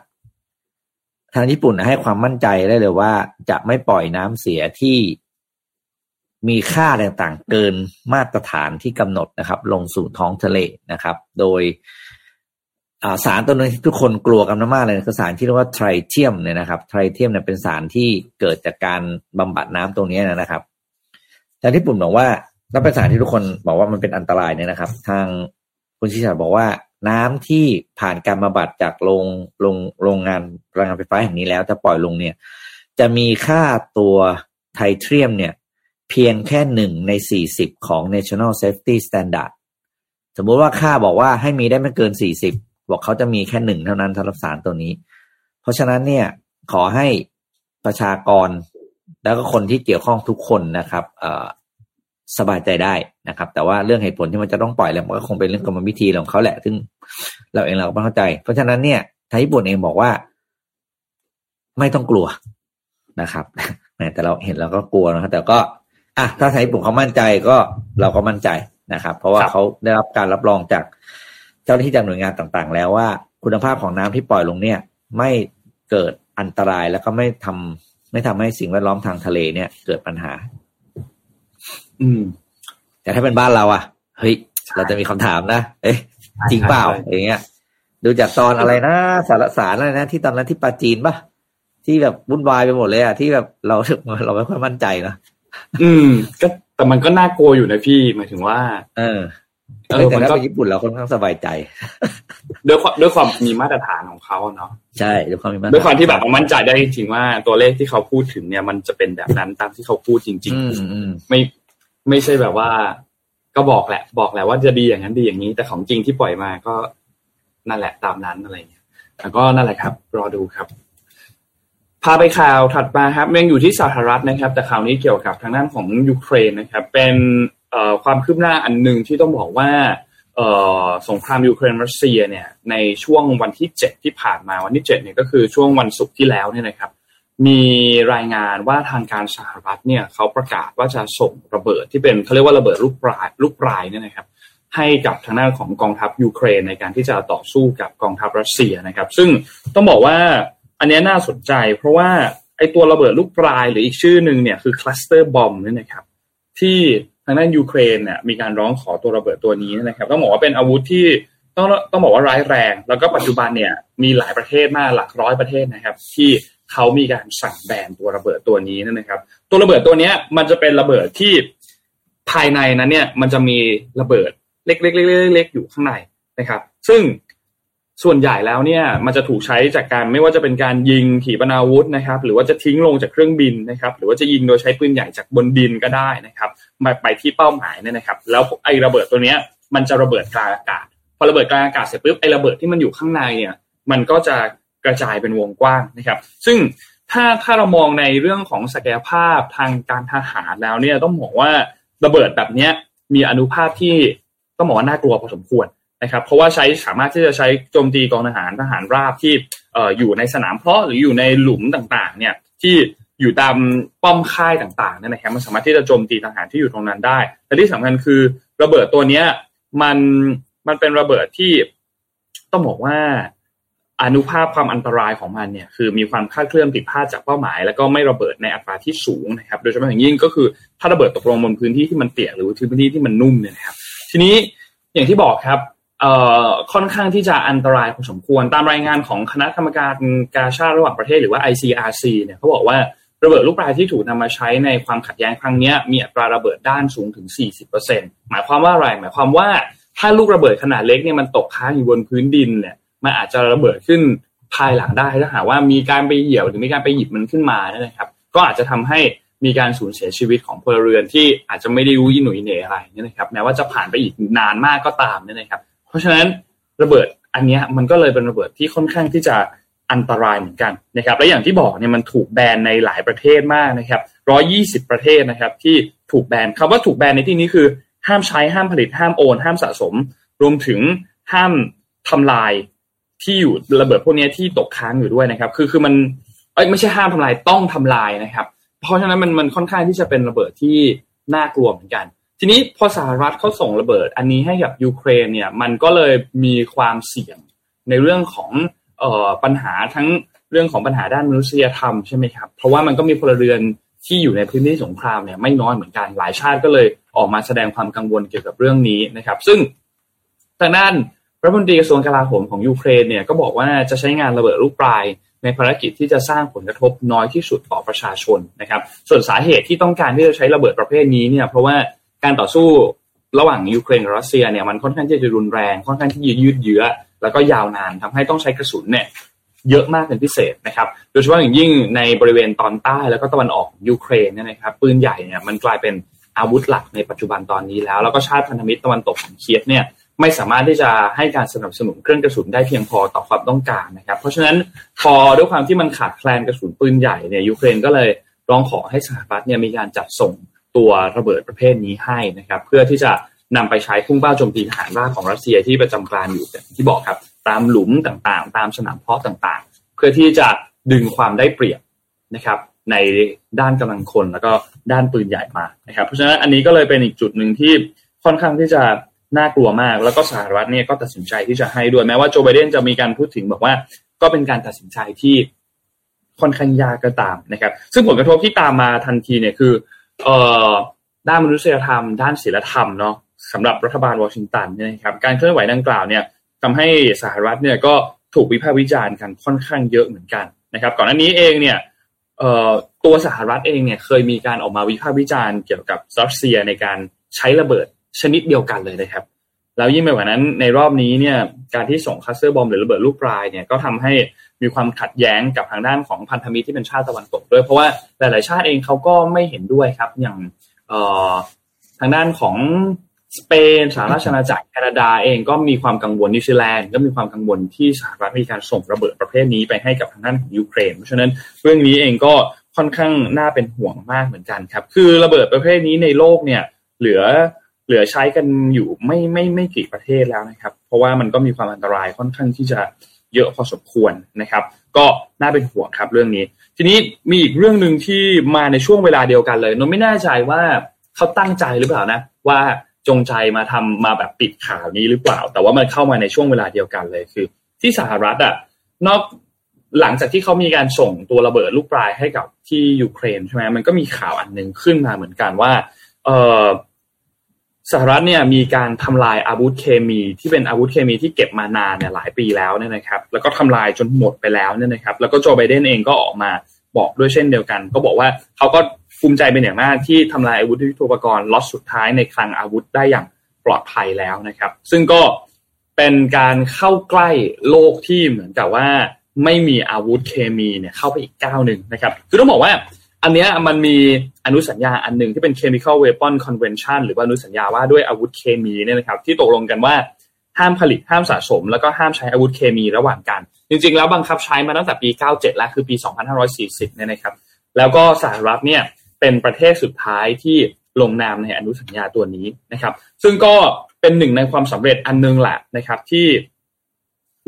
ทางญี่ปุ่นให้ความมั่นใจได้เลยว่าจะไม่ปล่อยน้ำเสียที่มีค่าต่างๆเกินมาตรฐานที่กำหนดนะครับลงสู่ท้องทะเลนะครับโดยสารตัวนึงที่ทุกคนกลัวกันมากเลยคือสารที่เรียกว่าไทรเทียมเนี่ยนะครับไทรเทียมเนี่ยเป็นสารที่เกิดจากการบำบัดน้ำตรงนี้นะครับแต่ญี่ปุ่นบอกว่าแล้วเป็นสารที่ทุกคนบอกว่ามันเป็นอันตรายเนี่ยนะครับทางคุณชิชาบอกว่าน้ำที่ผ่านการบำบัดจากโรงงานพลังงานไฟฟ้าแห่งนี้แล้วถ้าปล่อยลงเนี่ยจะมีค่าตัวไทรเทียมเนี่ยเพียงแค่1ใน40ของ National Safety Standard สมมุติว่าค่าบอกว่าให้มีได้ไม่เกิน40บอกเขาจะมีแค่1เท่านั้นสำหรับสารตัวนี้เพราะฉะนั้นเนี่ยขอให้ประชากรแล้วก็คนที่เกี่ยวข้องทุกคนนะครับสบายใจได้นะครับแต่ว่าเรื่องเหตุผลที่มันจะต้องปล่อยแล้วมันก็คงเป็นเรื่องกรรมวิธีของเขาแหละซึ่งเราก็เข้าใจเพราะฉะนั้นเนี่ยทางญี่ปุ่นเองบอกว่าไม่ต้องกลัวนะครับแต่เราเห็นเราก็กลัวนะครับแต่ก็ถ้าทางญี่ปุ่นเขามั่นใจก็เราก็มั่นใจนะครับเพราะว่าเขาได้รับการรับรองจากเจ้าหน้าที่จากหน่วยงานต่างๆแล้วว่าคุณภาพของน้ำที่ปล่อยลงเนี่ยไม่เกิดอันตรายแล้วก็ไม่ทำให้สิ่งแวดล้อมทางทะเลเนี่ยเกิดปัญหาแต่ถ้าเป็นบ้านเราเฮ้ยเราจะมีคำถามนะเอ๊ะจริงเปล่าอย่างเงี้ยดูจากตอนอะไรนะสารอะไรนะที่ตอนนั้นที่ปาจีนป่ะที่แบบวุ่นวายไปหมดเลยที่แบบเราไม่ค่อยมั่นใจนะก็แต่มันก็น่ากลัวอยู่นะพี่หมายถึงว่าแต่ถ้าไปญี่ปุ่นเราค่อนข้างสบายใจด้วยความมีมาตรฐานของเขาเนาะใช่ด้วยความมีมาตรฐานด้วยความที่แบบมั่นใจได้จริงว่าตัวเลขที่เขาพูดถึงเนี่ยมันจะเป็นแบบนั้นตามที่เขาพูดจริงๆไม่ใช่แบบว่าก็บอกแหละว่าจะดีอย่างนั้นดีอย่างนี้แต่ของจริงที่ปล่อยมาก็นั่นแหละตามนั้นอะไรเงี้ยแล้วก็นั่นแหละครับรอดูครับพาไปข่าวถัดมาครับยังอยู่ที่สหรัฐนะครับแต่ข่าวนี้เกี่ยวกับทางด้านของยูเครนนะครับเป็นความคืบหน้าอันหนึ่งที่ต้องบอกว่าสงครามยูเครนรัสเซียเนี่ยในช่วงวันที่7ที่ผ่านมาวันที่7เนี่ยก็คือช่วงวันศุกร์ที่แล้วเนี่ยนะครับมีรายงานว่าทางการสหรัฐเนี่ยเขาประกาศว่าจะส่งระเบิดที่เป็นเขาเรียกว่าระเบิดลูกปลายเนี่ยนะครับให้กับทางด้านของกองทัพยูเครนในการที่จะต่อสู้กับกองทัพรัสเซียนะครับซึ่งต้องบอกว่าอันนี้น่าสนใจเพราะว่าไอ้ตัวระเบิดลูกปลายหรืออีกชื่อนึงเนี่ยคือคลัสเตอร์บอมนี่นะครับที่ทางด้านยูเครนเนี่ยมีการร้องขอตัวระเบิดตัวนี้นะครับก็บอกว่าเป็นอาวุธที่ต้องบอกว่าร้ายแรงแล้วก็ปัจจุบันเนี่ยมีหลายประเทศมากหลักร้อยประเทศนะครับที่เขามีการสั่งแบนตัวระเบิดตัวนี้นะครับตัวระเบิดตัวนี้มันจะเป็นระเบิดที่ภายในนั้นเนี่ยมันจะมีระเบิดเล็กๆอยู่ข้างในนะครับซึ่ง ส่วนใหญ่แล้วเนี่ยมันจะถูกใช้จากการไม่ว่าจะเป็นการยิงขีปนาวุธนะครับหรือว่าจะทิ้งลงจากเครื่องบินนะครับหรือว่าจะยิงโดยใช้ปืนใหญ่จากบนดินก็ได้นะครับมาไปที่เป้าหมายเนี่ยนะครับแล้วไอ้ระเบิดตัวเนี้ยมันจะระเบิดกลางอากาศพอระเบิดกลางอากาศเสร็จปุ๊บไอ้ระเบิดที่มันอยู่ข้างในเนี่ยมันก็จะกระจายเป็นวงกว้างนะครับซึ่งถ้าเรามองในเรื่องของศักยภาพทางการทหารแล้วเนี่ยต้องบอกว่าระเบิดแบบเนี้ยมีอานุภาพที่ต้องบอกว่าน่ากลัวพอสมควรนะครับเพราะว่าใช้สามารถที่จะใช้โจมตีกองทหารราบที่อยู่ในสนามเพาะหรืออยู่ในหลุมต่างๆเนี่ยที่อยู่ตามป้อมค่ายต่างๆเนี่ยนะครับมันสามารถที่จะโจมตีทหารที่อยู่ตรงนั้นได้และที่สำคัญคือระเบิดตัวเนี้ยมันเป็นระเบิดที่ต้องบอกว่าอานุภาพความอันตรายของมันเนี่ยคือมีความคลาดเคลื่อนผิดพลาดจากเป้าหมายแล้วก็ไม่ระเบิดในอัตราที่สูงนะครับโดยเฉพาะอย่างยิ่งก็คือถ้าระเบิดตกลงบนพื้นที่ที่มันเปียกหรือพื้นที่ที่มันนุ่มเนี่ยนะครับทีนี้อย่างที่บอกครับค่อนข้างที่จะอันตรายพอสมควรตามรายงานของคณะกรรมการกาชาดระหว่างประเทศหรือว่า ICRC เนี่ยเขาบอกว่าระเบิดลูกปลายที่ถูกนำมาใช้ในความขัดแย้งครั้งนี้มีอัตราระเบิดด้านสูงถึง 40% หมายความว่าอะไรหมายความว่าถ้าลูกระเบิดขนาดเล็กเนี่ยมันตกค้างอยู่บนพื้นดินเนี่ยมันอาจจะระเบิดขึ้นภายหลังได้ถ้าหากว่ามีการไปเหยียบหรือมีการไปหยิบมันขึ้นมานะครับก็อาจจะทำให้มีการสูญเสียชีวิตของพลเรือนที่อาจจะไม่ได้รู้ยินหนุ่ยเหน่อะไรนะครับแม้ว่าจะผ่านไปอีกนานมากก็ตามนะครับเพราะฉะนั้นระเบิดอันนี้มันก็เลยเป็นระเบิดที่ค่อนข้างที่จะอันตรายเหมือนกันนะครับและอย่างที่บอกเนี่ยมันถูกแบนในหลายประเทศมากนะครับ120ประเทศนะครับที่ถูกแบนคำว่าถูกแบนในที่นี้คือห้ามใช้ห้ามผลิตห้ามโอนห้ามสะสมรวมถึงห้ามทำลายที่อยู่ระเบิดพวกนี้ที่ตกค้างอยู่ด้วยนะครับคือมันไม่ใช่ห้ามทำลายต้องทำลายนะครับเพราะฉะนั้นมันค่อนข้างที่จะเป็นระเบิดที่น่ากลัวเหมือนกันทีนี้พอสหรัฐเขาส่งระเบิดอันนี้ให้กับยูเครนเนี่ยมันก็เลยมีความเสี่ยงในเรื่องของปัญหาทั้งเรื่องของปัญหาด้านมนุษยธรรมใช่ไหมครับเพราะว่ามันก็มีพลเรือนที่อยู่ในพื้นที่สงครามเนี่ยไม่น้อยเหมือนกันหลายชาติก็เลยออกมาแสดงความกังวลเกี่ยวกับเรื่องนี้นะครับซึ่งทางด้านรัฐมนตรีกระทรวงกลาโหมของยูเครนเนี่ยก็บอกว่าจะใช้งานระเบิดลูกปลายในภารกิจที่จะสร้างผลกระทบน้อยที่สุดต่อประชาชนนะครับส่วนสาเหตุที่ต้องการที่จะใช้ระเบิดประเภทนี้เนี่ยเพราะว่าการต่อสู้ระหว่างยูเครนกับรัสเซียเนี่ยมันค่อนข้างที่จะรุนแรงค่อนข้างที่ยืดเยื้อแล้วก็ยาวนานทำให้ต้องใช้กระสุนเนี่ยเยอะมากเป็นพิเศษนะครับโดยเฉพาะอย่างยิ่งในบริเวณตอนใต้แล้วก็ตะวันออกยูเครนเนี่ยนะครับปืนใหญ่เนี่ยมันกลายเป็นอาวุธหลักในปัจจุบันตอนนี้แล้วก็ชาติพันธมิตรตะวันตกของเคียฟเนี่ยไม่สามารถที่จะให้การสนับสนุนเครื่องกระสุนได้เพียงพอต่อความต้องการนะครับเพราะฉะนั้นพอด้วยความที่มันขาดแคลนกระสุนปืนใหญ่เนี่ยยูเครนก็เลยร้องขอให้สหรัฐเนี่ยมีการจัดส่งตัวระเบิดประเภทนี้ให้นะครับเพื่อที่จะนำไปใช้พุ่งเป้าโจมตีฐานราบของรัสเซียที่ประจำการอยู่ที่บอกครับตามหลุมต่างๆตามสนามเพาะต่างๆเพื่อที่จะดึงความได้เปรียบนะครับในด้านกำลังคนแล้วก็ด้านปืนใหญ่มานะครับเพราะฉะนั้นอันนี้ก็เลยเป็นอีกจุดหนึ่งที่ค่อนข้างที่จะน่ากลัวมากแล้วก็สหรัฐเนี่ยก็ตัดสินใจที่จะให้ด้วยแม้ว่าโจไบเดนจะมีการพูดถึงบอกว่าก็เป็นการตัดสินใจที่ค่อนข้างยากก็ตามนะครับซึ่งผลกระทบที่ตามมาทันทีเนี่ยคือด้านมนุษยธรรมด้านศีลธรรมเนาะสำหรับรัฐบาลวอชิงตันเนี่ยนะครับการเคลื่อนไหวดังกล่าวเนี่ยทำให้สหรัฐเนี่ยก็ถูกวิพากษ์วิจารณ์กันค่อนข้างเยอะเหมือนกันนะครับก่อนหน้านี้เองเนี่ยตัวสหรัฐเองเนี่ยเคยมีการออกมาวิพากษ์วิจารณ์เกี่ยวกับรัสเซียในการใช้ระเบิดชนิดเดียวกันเลยนะครับแล้วยิ่งไปกว่านั้นในรอบนี้เนี่ยการที่ส่งคลัสเตอร์บอมหรือระเบิดลูกปลายเนี่ยก็ทำให้มีความขัดแย้งกับทางด้านของพันธมิตรที่เป็นชาติตะวันตกด้วยเพราะว่าหลายๆชาติเองเขาก็ไม่เห็นด้วยครับอย่างทางด้านของสเปนสหราชอาณาจักรแคนาดาเองก็มีความกังวลนิวซีแลนด์ก็มีความกังวลที่สหรัฐมีการส่งระเบิดประเภทนี้ไปให้กับทางด้านของยูเครนเพราะฉะนั้นเรื่องนี้เองก็ค่อนข้างน่าเป็นห่วงมากเหมือนกันครับคือระเบิดประเภทนี้ในโลกเนี่ยเหลือใช้กันอยู่ไม่กี่ประเทศแล้วนะครับเพราะว่ามันก็มีความอันตรายค่อนข้างที่จะเยอะพอสมควรนะครับก็น่าเป็นห่วงครับเรื่องนี้ทีนี้มีอีกเรื่องนึงที่มาในช่วงเวลาเดียวกันเลยนนไม่แน่ใจว่าเขาตั้งใจหรือเปล่านะว่าจงใจมาทำมาแบบปิดข่าวนี้หรือเปล่าแต่ว่ามันเข้ามาในช่วงเวลาเดียวกันเลยคือที่สหรัฐอ่ะนอกหลังจากที่เขามีการส่งตัวระเบิดลูกปลายให้กับที่ยูเครนใช่ไหมมันก็มีข่าวอันนึงขึ้นมาเหมือนกันว่าสหรัฐเนี่ยมีการทำลายอาวุธเคมีที่เป็นอาวุธเคมีที่เก็บมานานเนี่ยหลายปีแล้วเนี่ยนะครับแล้วก็ทำลายจนหมดไปแล้วเนี่ยนะครับแล้วก็โจไบเดนเองก็ออกมาบอกด้วยเช่นเดียวกันก็บอกว่าเขาก็ภูมิใจเป็นอย่างมากที่ทำลายอาวุธยุทโธปกรณ์ล็อตสุดท้ายในคลังอาวุธได้อย่างปลอดภัยแล้วนะครับซึ่งก็ เป็นการเข้าใกล้โลกที่เหมือนกับว่าไม่มีอาวุธเคมีเนี่ยเข้าไปอีกก้าวนึงนะครับคือต้องบอกว่าอันเนี้ยมันมีอนุสัญญาอันนึงที่เป็น Chemical Weapon Convention หรือว่าอนุสัญญาว่าด้วยอาวุธเคมีเนี่ยนะครับที่ตกลงกันว่าห้ามผลิตห้ามสะสมแล้วก็ห้ามใช้อาวุธเคมีระหว่างกันจริงๆแล้วบังคับใช้มาตั้งแต่ปี97แล้วคือปี2540เนี่ยนะครับแล้วก็สหรัฐเนี่ยเป็นประเทศสุดท้ายที่ลงนามในอนุสัญญาตัวนี้นะครับซึ่งก็เป็นหนึ่งในความสำเร็จอันนึงแหละนะครับที่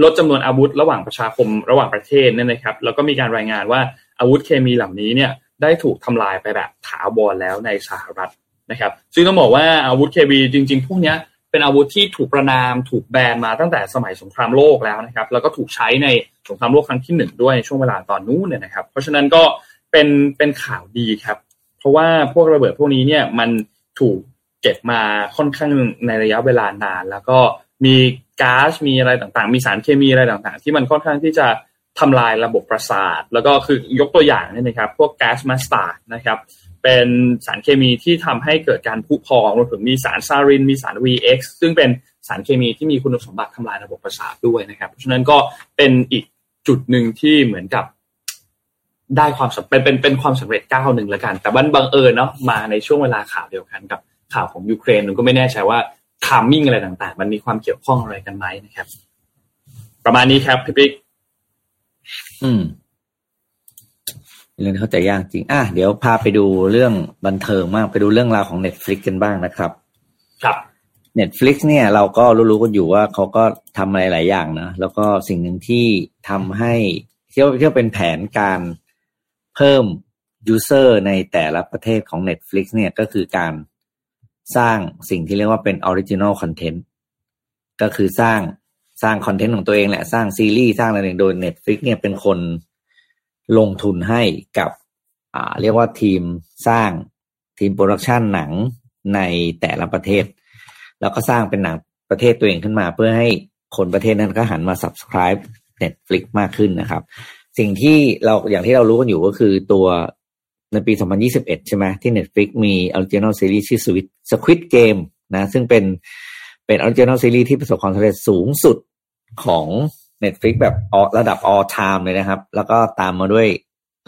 ลดจำนวนอาวุธระหว่างประชาคมระหว่างประเทศเนี่ยนะครับแล้วก็มีการรายงานว่าอาวุธเคมีเหล่านี้เนี่ยได้ถูกทำลายไปแบบถาวรแล้วในสหรัฐนะครับซึ่งต้องบอกว่าอาวุธเคมีจริงๆพวกนี้เป็นอาวุธที่ถูกประณามถูกแบนมาตั้งแต่สมัยสงครามโลกแล้วนะครับแล้วก็ถูกใช้ในสงครามโลกครั้งที่1ด้วยในช่วงเวลาตอนนู้นเนี่ยนะครับเพราะฉะนั้นก็เป็นข่าวดีครับเพราะว่าพวกระเบิดพวกนี้เนี่ยมันถูกเก็บมาค่อนข้างในระยะเวลานานแล้วก็มีก๊าซมีอะไรต่างๆมีสารเคมีอะไรต่างๆที่มันค่อนข้างที่จะทำลายระบบประสาทแล้วก็คือยกตัวอย่างเนี่ยนะครับพวกก๊าซมาสตาร์ดนะครับเป็นสารเคมีที่ทำให้เกิดการผุพองรวมถึงมีสารซารินมีสาร VX ซึ่งเป็นสารเคมีที่มีคุณสมบัติทำลายระบบประสาทด้วยนะครับเพราะฉะนั้นก็เป็นอีกจุดหนึ่งที่เหมือนกับได้ความเป็นความสำเร็จก้าวหนึ่งละกันแต่บังเอิญเนาะมาในช่วงเวลาข่าวเดียวกันกับข่าวของยูเครนผมก็ไม่แน่ใจว่าไทมิ่งอะไรต่างๆมันมีความเกี่ยวข้องอะไรกันไหมนะครับประมาณนี้ครับพี่ปิ๊กเรื่องเข้าใจยากจริงเดี๋ยวพาไปดูเรื่องบันเทิงมากไปดูเรื่องราวของ Netflix กันบ้างนะครับครับ Netflix เนี่ยเราก็รู้ๆกันอยู่ว่าเขาก็ทำอะไรหลายอย่างนะแล้วก็สิ่งหนึ่งที่ทำให้เที่ยวเป็นแผนการเพิ่ม user ในแต่ละประเทศของ Netflix เนี่ยก็คือการสร้างสิ่งที่เรียกว่าเป็น original content ก็คือสร้างคอนเทนต์ของตัวเองแหละสร้างซีรีส์สร้างอะไรอย่างโดย Netflix เนี่ยเป็นคนลงทุนให้กับเรียกว่าทีมสร้างทีมโปรดักชันหนังในแต่ละประเทศแล้วก็สร้างเป็นหนังประเทศตัวเองขึ้นมาเพื่อให้คนประเทศนั้นก็หันมา subscribe Netflix มากขึ้นนะครับสิ่งที่เราอย่างที่เรารู้กันอยู่ก็คือตัวในปี2021ใช่ไหมที่ Netflix มี Original Series ชื่อ Squid Game นะซึ่งเป็น Original Series ที่ประสบความสำเร็จสูงสุดของ Netflix แบบระดับ All Time เลยนะครับแล้วก็ตามมาด้วย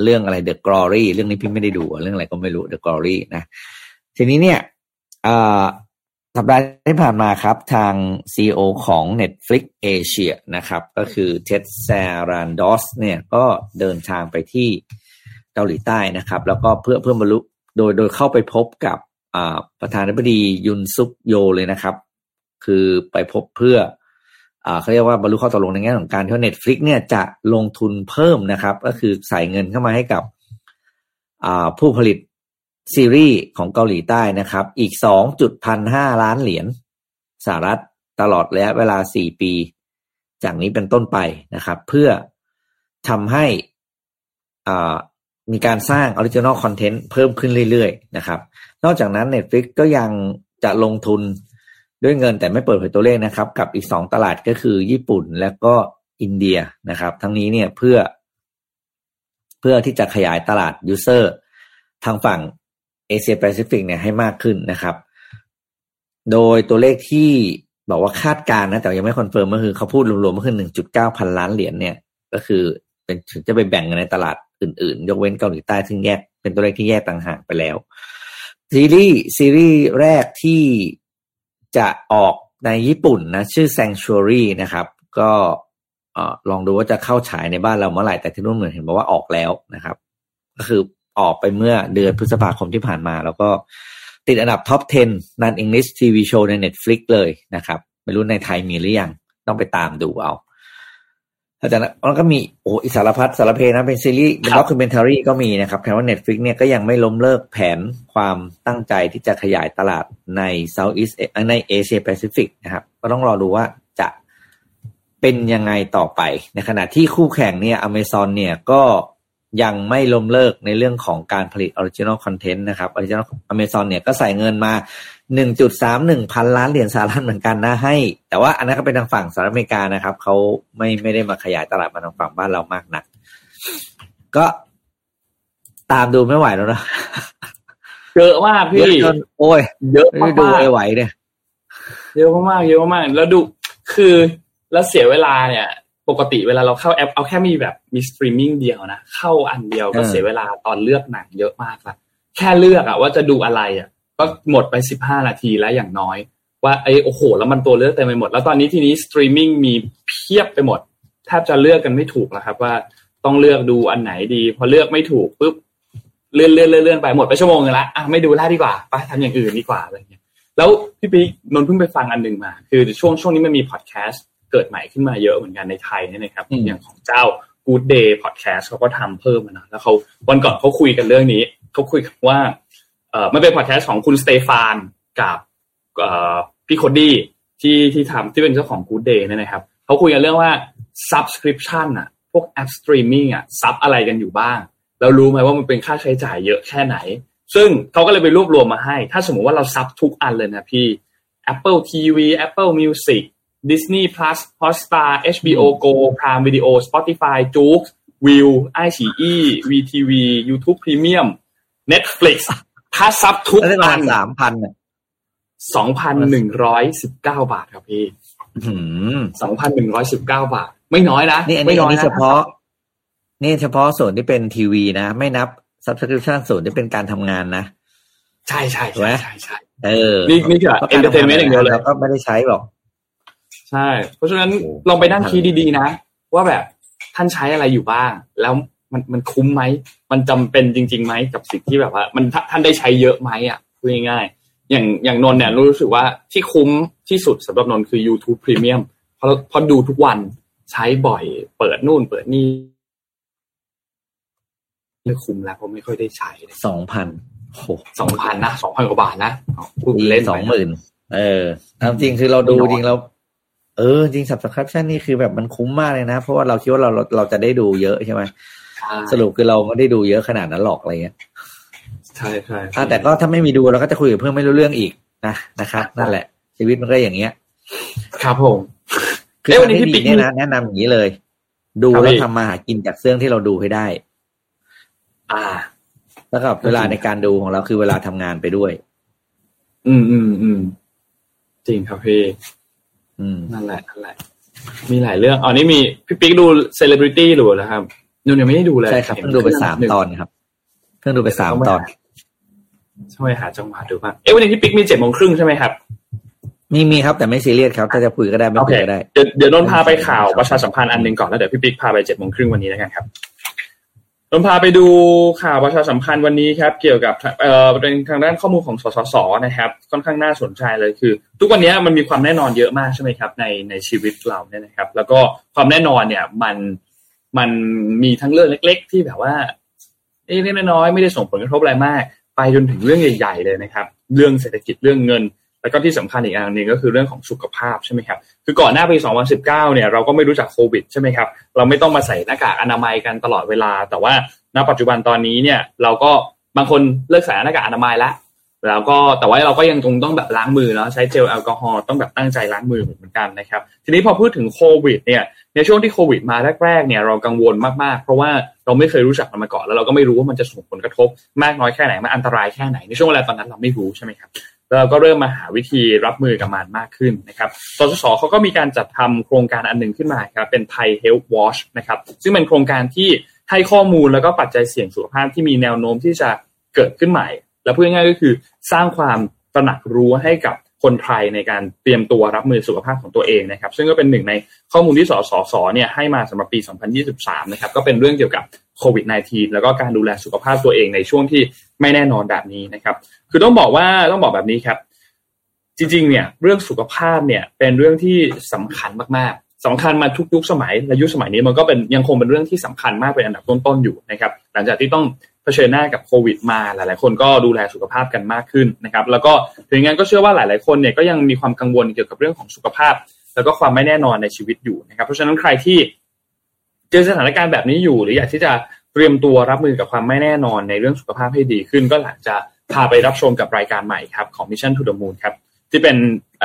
เรื่องอะไร The Glory เรื่องนี้พี่ไม่ได้ดูเรื่องอะไรก็ไม่รู้ The Glory นะทีนี้เนี่ยสัปดาห์ที่ผ่านมาครับทาง CEO ของ Netflix Asia นะครับก็คือเท็ด ซารันดอสเนี่ยก็เดินทางไปที่เกาหลีใต้นะครับแล้วก็เพื่อมาลุโดยเข้าไปพบกับประธานาธิบดียุนซุกโยเลยนะครับคือไปพบเพื่อเขาเรียกว่าบรรลุข้อตกลงในแง่ของการที่ Netflix เนี่ยจะลงทุนเพิ่มนะครับก็คือใส่เงินเข้ามาให้กับผู้ผลิตซีรีส์ของเกาหลีใต้นะครับอีก 2.5 ล้านเหรียญสหรัฐตลอดระยะเวลา4ปีจากนี้เป็นต้นไปนะครับเพื่อทำให้มีการสร้าง Original Content เพิ่มขึ้นเรื่อยๆนะครับนอกจากนั้น Netflix ก็ยังจะลงทุนด้วยเงินแต่ไม่เปิดเผยตัวเลขนะครับกับอีก2ตลาดก็คือญี่ปุ่นและก็อินเดียนะครับทั้งนี้เนี่ยเพื่อที่จะขยายตลาด User ทางฝั่งเอเชียแปซิฟิกเนี่ยให้มากขึ้นนะครับโดยตัวเลขที่บอกว่าคาดการณ์นะแต่ยังไม่คอนเฟิร์มก็คือเขาพูดรวมๆก็คือ 1.9 พันล้านเหรียญเนี่ยก็คือเป็นจะไปแบ่งกันในตลาดอื่นๆยกเว้นเกาหลีใต้ซึ่งแยกเป็นตัวเลขที่แยกต่างหากไปแล้วซีรีส์แรกที่จะออกในญี่ปุ่นนะชื่อ Sanctuary นะครับก็ลองดูว่าจะเข้าฉายในบ้านเราเมื่อไหร่แต่ที่นู่นเหมือนเห็นบอกว่าออกแล้วนะครับก็คือออกไปเมื่อเดือนพฤษภาคมที่ผ่านมาแล้วก็ติดอันดับท็อป 10 non English TV show ใน Netflix เลยนะครับไม่รู้ในไทยมีหรือยังต้องไปตามดูเอาอาจารย์แล้วก็มีอิสารพัดสารเพนะเป็นซีรีส์เป็นด็อกคิวเมนทารีก็มีนะครับแปลว่า Netflix เนี่ยก็ยังไม่ล้มเลิกแผนความตั้งใจที่จะขยายตลาดใน Southeast ในเอเชียแปซิฟิกนะครับก็ต้องรอดูว่าจะเป็นยังไงต่อไปในขณะที่คู่แข่งเนี่ย Amazon เนี่ยก็ยังไม่ล้มเลิกในเรื่องของการผลิต Original Content นะครับ Original Amazon เนี่ยก็ใส่เงินมา 1.31 พันล้านเหรียญสหรัฐเหมือนกันนะให้แต่ว่าอันนั้นก็เป็นทางฝั่งสหรัฐอเมริกานะครับเขาไม่ได้มาขยายตลาดมาทางฝั่งบ้านเรามากนักก็ตามดูไม่ไหวแล้วนะเยอะมากพี่เยอะจนโอ้ยเยอะมากดูไม่ไหวเนี่ยเยอะมากแล้วดู คือแล้วเสียเวลาเนี่ยปกติเวลาเราเข้าแอปเอาแค่มีแบบมีสตรีมมิ่งเดียวนะเข้าอันเดียวก็เสียเวลาตอนเลือกหนังเยอะมากละแค่เลือกอะว่าจะดูอะไรอะก็หมดไป15นาทีแล้วอย่างน้อยว่าไอ้โอ้โหแล้วมันตัวเลือกเต็มไปหมดแล้วตอนนี้ทีนี้สตรีมมิ่งมีเพียบไปหมดแทบจะเลือกกันไม่ถูกแล้วครับว่าต้องเลือกดูอันไหนดีพอเลือกไม่ถูกปุ๊บเลื่อนๆๆไปหมดไปชั่วโมงนึงละอ่ะไม่ดูแล้วดีกว่าไปทำอย่างอื่นดีกว่าอะไรอย่างเงี้ยแล้วพี่ปิ๊กนนท์เพิ่งไปฟังอันนึงมาคือช่วงนี้มันมีพอดแคสต์เกิดใหม่ขึ้นมาเยอะเหมือนกันในไทยนี่นะครับอย่างของเจ้า Good Day Podcast เขาก็ทำเพิ่มมานะแล้วเขาวันก่อนเขาคุยกันเรื่องนี้เขาคุยกันว่ามันเป็นพอดแคสต์ของคุณสเตฟานกับพี่โคดี้ที่ทำที่เป็นเจ้าของ Good Day นี่นะครับเขาคุยกันเรื่องว่า subscription น่ะพวกแอปสตรีมมิ่งอ่ะซับอะไรกันอยู่บ้างแล้วรู้ไหมว่ามันเป็นค่าใช้จ่ายเยอะแค่ไหนซึ่งเขาก็เลยไปรวบรวมมาให้ถ้าสมมติว่าเราซับทุกอันเลยนะพี่ Apple TV Apple Music Disney Plus Hotstar HBO Go Prime Video Spotify Joox Viu ICRC VTV YouTube Premium Netflix ถ้าซับทุกอัน 3,000 น่ะ 2,119 บาทครับพี่ 2,119 บาทไม่น้อยนะไม่น้อยนะนี่เฉพาะส่วนที่เป็นทีวีนะไม่นับsubscription ส่วนที่เป็นการทำงานนะใช่ๆๆๆนี่คือ entertainment อย่างเดียวเลยก็ไม่ได้ใช้หรอกใช่เพราะฉะนั้นลองไปนั่งคิดดีๆนะว่าแบบท่านใช้อะไรอยู่บ้างแล้วมันคุ้มไหมมันจำเป็นจริงๆไหมกับสิ่งที่แบบว่ามันท่านได้ใช้เยอะไหมอ่ะพูดง่ายๆอย่างนนท์เนี่ยรู้สึกว่าที่คุ้มที่สุดสำหรับนนท์คือ YouTube Premium เพราะดูทุกวันใช้บ่อยเปิดนู่นเปิดนี่คุ้มแล้วเพราะไม่ค่อยได้ใช้ 2,000 โห 2,000 นะ 2,000 กว่าบาทนะพูดเล่น 20,000 จริงคือเราดูจริงเราจริง subscription นี่คือแบบมันคุ้มมากเลยนะเพราะว่าเราคิดว่าเราจะได้ดูเยอะใช่ไหมสรุปคือเราไม่ได้ดูเยอะขนาดนั้นหรอกอะไรเงี้ยใช่ๆแต่ก็ถ้าไม่มีดูเราก็จะคุยกับเพื่อนไม่รู้เรื่องอีกนะครับนั่นแหละชีวิตมันก็อย่างเงี้ยครับผมวันนี้พี่ปิ๊กเนี่ยนะแนะนำอย่างนี้เลยดูแล้วทำมาหากินจากเรื่องที่เราดูให้ได้แล้วก็เวลาในการดูของเราคือเวลาทำงานไปด้วยจริงครับพี่นั่นแหละมีหลายเรื่องอ๋อนี่มีพี่ปิ๊กดูเซเลบริตี้หรือนะครับนุ่นยังไม่ได้ดูเลยใช่ครับเพิ่งดูไป3ตอนครับเพิ่งดูไป3ตอนช่วยหาจังหวะดูบ้างวันนี้พี่ปิ๊กมี 7:30 น.ใช่ไหมครับมีครับแต่ไม่ซีเรียสครับถ้าจะคุยก็ได้ไม่คุยก็ได้เดี๋ยวนนท์พาไปข่าวประชาสัมพันธ์อันนึงก่อนแล้วเดี๋ยวพี่ปิ๊กพาไป 7:30 น.วันนี้แล้วกันครับผมพาไปดูข่าวประชาสัมพันธ์วันนี้ครับเกี่ยวกับเป็นทางด้านข้อมูลของสสสนะครับค่อนข้างน่าสนใจเลยคือทุกวันนี้มันมีความแน่นอนเยอะมากใช่ไหมครับในชีวิตเราเนี่ยนะครับแล้วก็ความแน่นอนเนี่ยมันมีทั้งเรื่องเล็กๆที่แบบว่าเล็กๆน้อยๆไม่ได้ส่งผลกระทบอะไรมากไปจนถึงเรื่องใหญ่ๆเลยนะครับเรื่องเศรษฐกิจเรื่องเงินแล้วก็ที่สำคัญอีกอันนึงก็คือเรื่องของสุขภาพใช่ไหมครับคือก่อนหน้าปี2019เนี่ยเราก็ไม่รู้จักโควิดใช่ไหมครับเราไม่ต้องมาใส่หน้ากากอนามัยกันตลอดเวลาแต่ว่าณปัจจุบันตอนนี้เนี่ยเราก็บางคนเลิกใส่หน้ากากอนามัยแล้วก็แต่ว่าเราก็ยังคงต้องแบบล้างมือเนาะใช้เจลแอลกอฮอล์ต้องแบบตั้งใจล้างมือเหมือนกันนะครับทีนี้พอพูดถึงโควิดเนี่ยในช่วงที่โควิดมาแรกๆเนี่ยเรากังวลมากๆเพราะว่าเราไม่เคยรู้จักมันมาก่อนแล้วเราก็ไม่รู้ว่ามันจะส่งผลกระทบมากน้อยแค่ไหนมันอันตรายแค่ไหนในช่วงเวลาตอนนั้นเราไม่รู้ใช่ไหมครับเราก็เริ่มมาหาวิธีรับมือกับมันมากขึ้นนะครับสสส.เขาก็มีการจัดทำโครงการอันหนึ่งขึ้นมาครับเป็น Thai Health Watch นะครับซึ่งเป็นโครงการที่ให้ข้อมูลแล้วก็ปัจจัยเสี่ยงสุขภาพที่มีแนวโน้มที่จะเกิดขึ้นใหม่และพูดง่ายๆก็คือสร้างความตระหนักรู้ให้กับคนไทยในการเตรียมตัวรับมือสุขภาพของตัวเองนะครับซึ่งก็เป็นหนึ่งในข้อมูลที่สสส.เนี่ยให้มาสำหรับปี2023นะครับก็เป็นเรื่องเกี่ยวกับโควิด -19 แล้วก็การดูแลสุขภาพตัวเองในช่วงที่ไม่แน่นอนแบบนี้นะครับคือต้องบอกแบบนี้ครับจริงๆเนี่ยเรื่องสุขภาพเนี่ยเป็นเรื่องที่สำคัญมากๆสำคัญมาทุกยุคสมัยและยุคสมัยนี้มันก็เป็นยังคงเป็นเรื่องที่สำคัญมากเป็นอันดับต้นๆอยู่นะครับหลังจากที่ต้องเผชิญหน้ากับโควิดมาหลายๆคนก็ดูแลสุขภาพกันมากขึ้นนะครับแล้วก็ถึงงั้นก็เชื่อว่าหลายๆคนเนี่ยก็ยังมีความกังวลเกี่ยวกับเรื่องของสุขภาพแล้วก็ความไม่แน่นอนในชีวิตอยู่นะครับเพราะฉะนั้นใครที่เจอสถานการณ์แบบนี้อยู่หรืออยากที่จะเตรียมตัวรับมือกับความไม่แน่นอนในเรื่องสุขภาพให้ดีขึ้นก็อาจจะพาไปรับชมกับรายการใหม่ครับของ Mission to the Moon ครับที่เป็นเ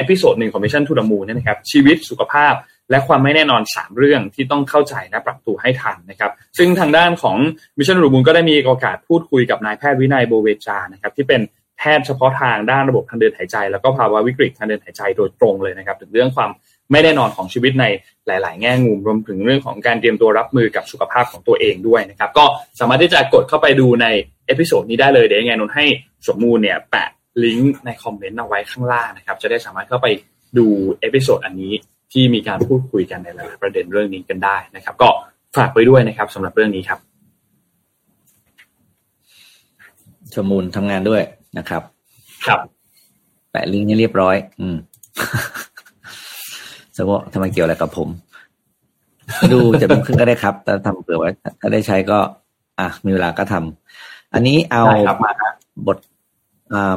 อพิโซดหนึ่งของ Mission to the Moon เนี่ยนะครับชีวิตสุขภาพและความไม่แน่นอน3เรื่องที่ต้องเข้าใจและปรับตัวให้ทันนะครับซึ่งทางด้านของ Mission to the Moon ก็ได้มีโอกาสพูดคุยกับนายแพทย์วินัยโบเวจานะครับที่เป็นแพทย์เฉพาะทางด้านระบบทางเดินหายใจแล้วก็ภาวะวิกฤตทางเดินหายใจโดยตรงเลยนะครับถึงเรื่องความ ไม่แน่นอนของชีวิตในหลายๆแง่มุมรวมถึงเรื่องของการเตรียมตัวรับมือกับสุขภาพของตัวเองด้วยนะครับก็สามารถที่จะกดเข้าไปดูในเอพิโซดนี้ได้เลยเดี๋ยวยังไงนนท์ให้สมมูลเนี่ยแปะลิงก์ในคอมเมนต์เอาไว้ข้างล่างนะครับจะได้สามารถเข้าไปดูเอพิโซดอันนี้ที่มีการพูดคุยกันในหลายประเด็นเรื่องนี้กันได้นะครับก็ฝากไปด้วยนะครับสำหรับเรื่องนี้ครับสมมูลทำงานด้วยนะครับครับแปะลิงก์ให้เรียบร้อยสมมติทำไมเกี่ยวอะไรกับผมดูจะเป็นขึ้นก็ได้ครับแต่ทำเผื่อไว้ถ้าได้ใช้ก็มีเวลาก็ทำอันนี้เอาบท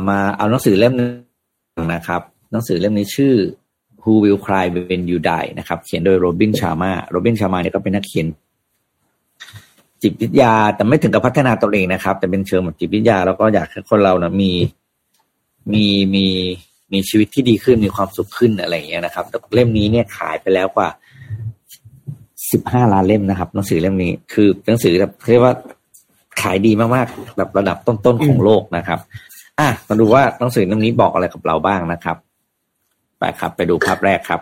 มาเอาหนังสือเล่มนึงนะครับหนังสือเล่มนี้ชื่อ Who Will Cry When You Die นะครับเขียนโดย Robin Sharma Robin Sharma เนี่ยก็เป็นนักเขียนจิตวิทยาแต่ไม่ถึงกับพัฒนาตัวเองนะครับแต่เป็นเชิงแบบจิตวิทยาแล้วก็อยากให้คนเรานะมีชีวิตที่ดีขึ้นมีความสุขขึ้นอะไรอย่างเงี้ยนะครับแต่เล่มนี้เนี่ยขายไปแล้วกว่า15ล้านเล่มนะครับหนังสือเล่มนี้คือหนังสือแบบเรียกว่าขายดีมากๆแบบระดับต้นๆของโลกนะครับมาดูว่าหนังสือเล่มนี้บอกอะไรกับเราบ้างนะครับไปครับไปดูภาพแรกครับ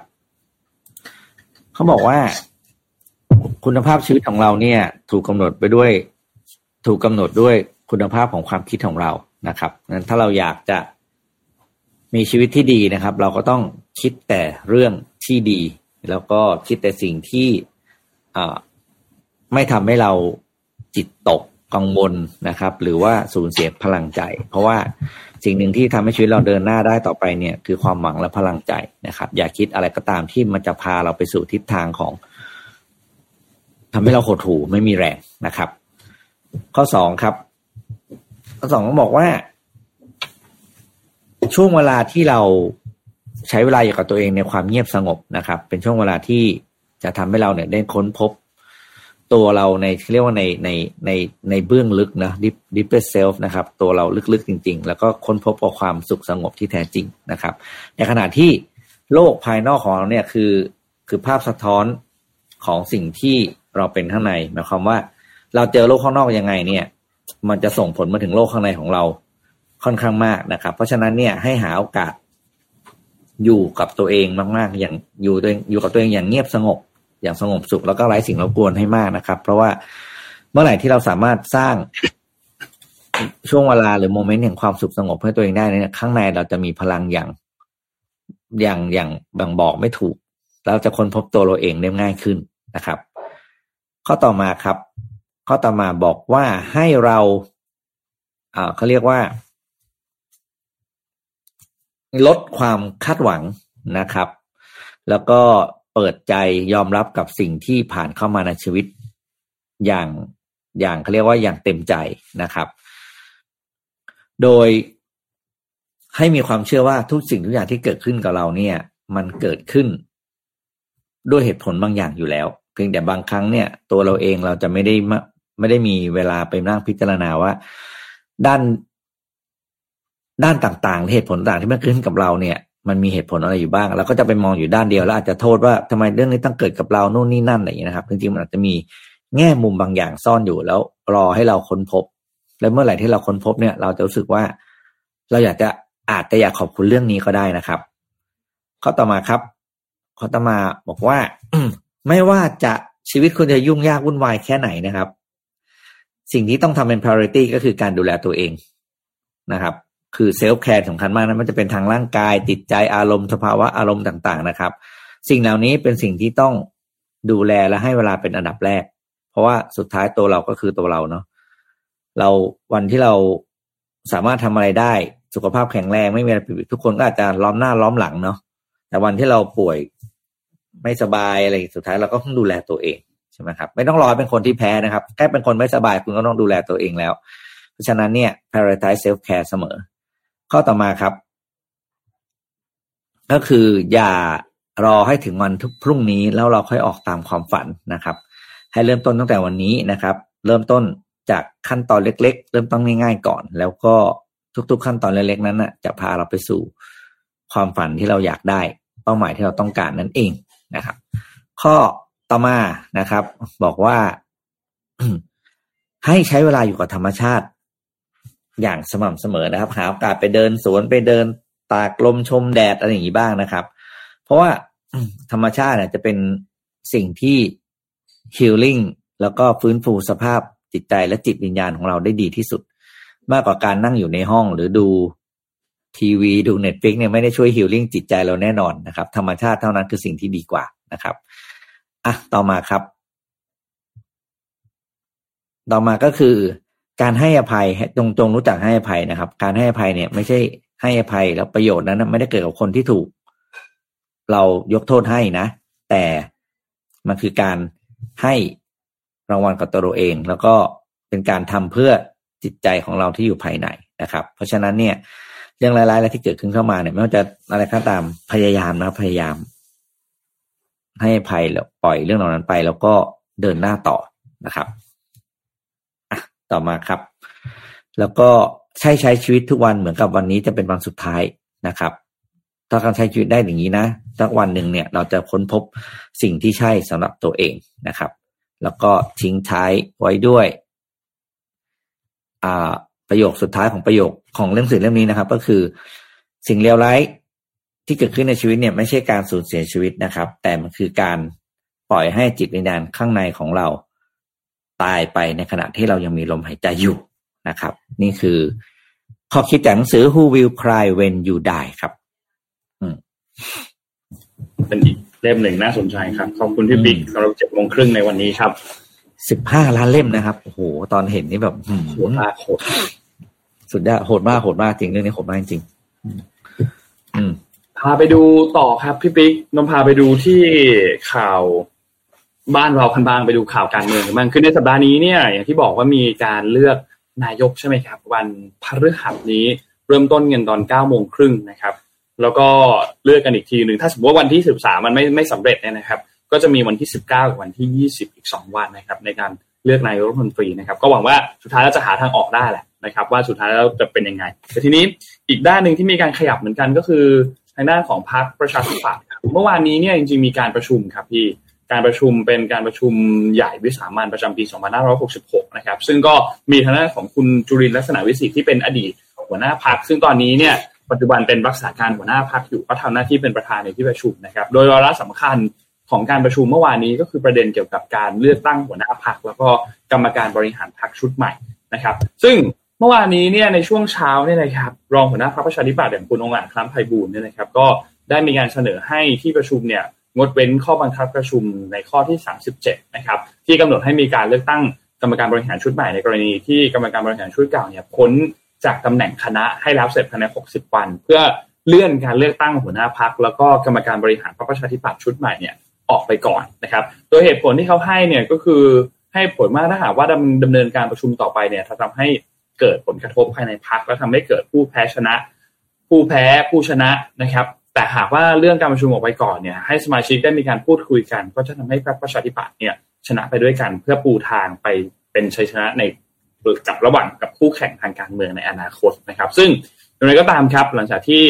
เขาบอกว่าคุณภาพชีวิตของเราเนี่ยถูกกำหนดด้วยคุณภาพของความคิดของเรานะครับงั้นถ้าเราอยากจะมีชีวิตที่ดีนะครับเราก็ต้องคิดแต่เรื่องที่ดีแล้วก็คิดแต่สิ่งที่ไม่ทำให้เราจิตตกกังวลนะครับหรือว่าสูญเสียพลังใจเพราะว่าสิ่งหนึ่งที่ทำให้ชีวิตเราเดินหน้าได้ต่อไปเนี่ยคือความหวังและพลังใจนะครับอย่าคิดอะไรก็ตามที่มันจะพาเราไปสู่ทิศทางของทำให้เราหดหู่ไม่มีแรงนะครับข้อ2ครับข้อ2ก็บอกว่าช่วงเวลาที่เราใช้เวลาอยู่กับตัวเองในความเงียบสงบนะครับเป็นช่วงเวลาที่จะทำให้เราเนี่ยได้ค้นพบตัวเราในเรียกว่าในเบื้องลึกนะ deepest self นะครับตัวเราลึกๆจริงๆแล้วก็ค้นพบกับความสุขสงบที่แท้จริงนะครับในขณะที่โลกภายนอกของเราเนี่ยคือภาพสะท้อนของสิ่งที่เราเป็นข้างในหมายความว่าเราเจอโลกข้างนอกยังไงเนี่ยมันจะส่งผลมาถึงโลกข้างในของเราค่อนข้างมากนะครับเพราะฉะนั้นเนี่ยให้หาโอกาสอยู่กับตัวเองมากๆอย่างอยู่กับตัวเองอย่างเงียบสงบอย่างสงบสุขแล้วก็ไร้สิ่งรบกวนให้มากนะครับเพราะว่าเมื่อไหร่ที่เราสามารถสร้างช่วงเวลาหรือโมเมนต์แห่งความสุขสงบให้ตัวเองได้เนี่ยข้างในเราจะมีพลังอย่างแบ่งบอกไม่ถูกเราจะค้นพบตัวเราเองได้ง่ายขึ้นนะครับข้อต่อมาบอกว่าให้เราเขาเรียกว่าลดความคาดหวังนะครับแล้วก็เปิดใจยอมรับกับสิ่งที่ผ่านเข้ามาในชีวิตอย่างเขาเรียกว่าอย่างเต็มใจนะครับโดยให้มีความเชื่อว่าทุกสิ่งทุกอย่างที่เกิดขึ้นกับเราเนี่ยมันเกิดขึ้นด้วยเหตุผลบางอย่างอยู่แล้วเพียงแต่บางครั้งเนี่ยตัวเราเองเราจะไม่ได้มีเวลาไปนั่งพิจารณาว่าด้านต่างๆเหตุผลต่างที่มันเกิดขึ้นกับเราเนี่ยมันมีเหตุผลอะไรอยู่บ้างเราก็จะไปมองอยู่ด้านเดียวแล้วอาจจะโทษว่าทำไมเรื่องนี้ต้องเกิดกับเราโน่นนี่นั่นอะไรอย่างนี้นะครับจริงๆมันอาจจะมีแง่มุมบางอย่างซ่อนอยู่แล้วรอให้เราค้นพบและเมื่อไหร่ที่เราค้นพบเนี่ยเราจะรู้สึกว่าเราอาจจะอยากขอบคุณเรื่องนี้ก็ได้นะครับข้อต่อมาครับข้อต่อมาบอกว่า ไม่ว่าจะชีวิตคุณจะยุ่งยากวุ่นวายแค่ไหนนะครับสิ่งที่ต้องทำเป็น priority ก็คือการดูแลตัวเองนะครับคือเซลฟ์แคร์สำคัญมากนะมันจะเป็นทางร่างกายจิตใจอารมณ์สภาวะอารมณ์ต่างๆนะครับสิ่งเหล่านี้เป็นสิ่งที่ต้องดูแลและให้เวลาเป็นอันดับแรกเพราะว่าสุดท้ายตัวเราก็คือตัวเราเนาะเราวันที่เราสามารถทำอะไรได้สุขภาพแข็งแรงไม่มีอะไรผิดทุกคนก็อาจจะล้อมหน้าล้อมหลังเนาะแต่วันที่เราป่วยไม่สบายอะไรสุดท้ายเราก็ต้องดูแลตัวเองใช่ไหมครับไม่ต้องรอเป็นคนที่แพ้นะครับแค่เป็นคนไม่สบายคุณก็ต้องดูแลตัวเองแล้วเพราะฉะนั้นเนี่ย prioritize self care เสมอข้อต่อมาครับก็คืออย่ารอให้ถึงวันพรุ่งนี้แล้วเราค่อยออกตามความฝันนะครับให้เริ่มต้นตั้งแต่วันนี้นะครับเริ่มต้นจากขั้นตอนเล็กๆเริ่มต้นง่ายๆก่อนแล้วก็ทุกๆขั้นตอนเล็กๆนั้นน่ะจะพาเราไปสู่ความฝันที่เราอยากได้เป้าหมายที่เราต้องการนั่นเองนะครับข้อต่อมานะครับบอกว่า ให้ใช้เวลาอยู่กับธรรมชาติอย่างสม่ำเสมอนะครับหาโอกาสไปเดินสวนไปเดินตากลมชมแดดอะไรอย่างนี้บ้างนะครับเพราะว่า ธรรมชาติจะเป็นสิ่งที่ healing แล้วก็ฟื้นฟูสภาพจิตใจและจิตวิญญาณของเราได้ดีที่สุดมากกว่าการนั่งอยู่ในห้องหรือดูทีวีดู Netflix เนี่ยไม่ได้ช่วย healing จิตใจเราแน่นอนนะครับธรรมชาติเท่านั้นคือสิ่งที่ดีกว่านะครับอ่ะต่อมาครับต่อมาก็คือการให้อภัยตรงรู้จักให้อภัยนะครับการให้อภัยเนี่ยไม่ใช่ให้อภัยแล้วประโยชน์นั้นไม่ได้เกิดกับคนที่ถูกเรายกโทษให้นะแต่มันคือการให้รางวัลกับตัวเราเองแล้วก็เป็นการทำเพื่อจิตใจของเราที่อยู่ภายในนะครับเพราะฉะนั้นเนี่ยเรื่องร้ายๆอะไรที่เกิดขึ้นเข้ามาเนี่ยไม่ว่าจะอะไรก็ตามพยายามนะพยายามให้อภัยแล้วปล่อยเรื่องเหล่านั้นไปแล้วก็เดินหน้าต่อนะครับต่อมาครับแล้วก็ใช้ชีวิตทุกวันเหมือนกับวันนี้จะเป็นวันสุดท้ายนะครับถ้าการใช้ชีวิตได้อย่างนี้นะสักวันหนึ่งเนี่ยเราจะค้นพบสิ่งที่ใช่สำหรับตัวเองนะครับแล้วก็ทิ้งท้ายไว้ด้วยประโยคสุดท้ายของประโยคของเล่มสื่อเล่มนี้นะครับก็คือสิ่งเลวร้ายที่เกิดขึ้นในชีวิตเนี่ยไม่ใช่การสูญเสียชีวิตนะครับแต่มันคือการปล่อยให้จิตวิญญาณข้างในของเราตายไปในขณะที่เรายังมีลมหายใจอยู่นะครับนี่คือข้อคิดจากหนังสือ Who Will Cry When You Die ครับเป็นอีกเล่มหนึ่งน่าสนใจครับขอบคุณพี่บิ๊กสำหรับ 7:30 น.ในวันนี้ครับ15ล้านเล่มนะครับโอ้โหตอนเห็นนี่แบบโหดมากสุดยอดโหดมากจริงเรื่องนี้โหดมากจริงพาไปดูต่อครับพี่บิ๊กน้องพาไปดูที่ข่าวบ้านเราคันบางไปดูข่าวการเมืองกันบ้างคือในสัปดาห์นี้เนี่ยอย่างที่บอกว่ามีการเลือกนายกใช่ไหมครับวันพฤหัสนี้เริ่มต้นกันตอน 9:30 น.นะครับแล้วก็เลือกกันอีกทีนึงถ้าสมมติว่าวันที่13มันไม่สำเร็จเนี่ยนะครับก็จะมีวันที่19กับวันที่20อีก2วันนะครับในการเลือกนายกรัฐมนตรีนะครับก็หวังว่าสุดท้ายแล้วจะหาทางออกได้แหละนะครับว่าสุดท้ายแล้วจะเป็นยังไงแต่ทีนี้อีกด้านนึงที่มีการขยับเหมือนกันก็คือทางด้านของพรรคประชาธิปัตย์เมื่อวานนี้เนี่ยจริงๆมีการประชุมครับพี่การประชุมเป็นการประชุมใหญ่วิสามัญประจำปี 2566 นะครับซึ่งก็มีทางด้านของคุณจุรินทร์ลักษณะวิสิทธิ์ที่เป็นอดีตหัวหน้าพรรคซึ่งตอนนี้เนี่ยปัจจุบันเป็นรักษาการหัวหน้าพรรคอยู่ก็ทำหน้าที่เป็นประธานในที่ประชุมนะครับโดยวาระสำคัญของการประชุมเมื่อวานนี้ก็คือประเด็นเกี่ยวกับการเลือกตั้งหัวหน้าพรรคแล้วก็กรรมการบริหารพรรคชุดใหม่นะครับซึ่งเมื่อวานนี้เนี่ยในช่วงเช้าเนี่ยนะครับรองหัวหน้าพรรคประชาธิปัตย์อย่างคุณองค์อาจคล้ำไพบูลย์เนี่ยนะครับก็ได้มีการเสนอให้ที่ประชุมเนี่ยงดเว้นข้อบังคับประชุมในข้อที่37นะครับที่กำหนดให้มีการเลือกตั้งกรรมการบริหารชุดใหม่ในกรณีที่กรรมการบริหารชุดเก่าเนี่ยพ้นจากตำแหน่งคณะให้แล้วเสร็จภายใน60วันเพื่อเลื่อนการเลือกตั้งหัวหน้าพรรคแล้วก็กรรมการบริหารพรรคประชาธิปัตย์ชุดใหม่เนี่ยออกไปก่อนนะครับโดยเหตุผลที่เขาให้เนี่ยก็คือให้ผลว่าถ้าหากว่าดำเนินการประชุมต่อไปเนี่ยจะทำให้เกิดผลกระทบภายในพรรคและทำให้เกิดผู้แพ้ผู้ชนะนะครับแต่หากว่าเรื่องการประชุมออกไปก่อนเนี่ยให้สมาชิกได้มีการพูดคุยกันก็จะทำให้พรรคประชาธิปัตย์เนี่ยชนะไปด้วยกันเพื่อปูทางไปเป็นชัยชนะในกับระหว่างกับคู่แข่งทางการเมืองในอนาคตนะครับซึ่งอย่างไรก็ตามครับหลังจากที่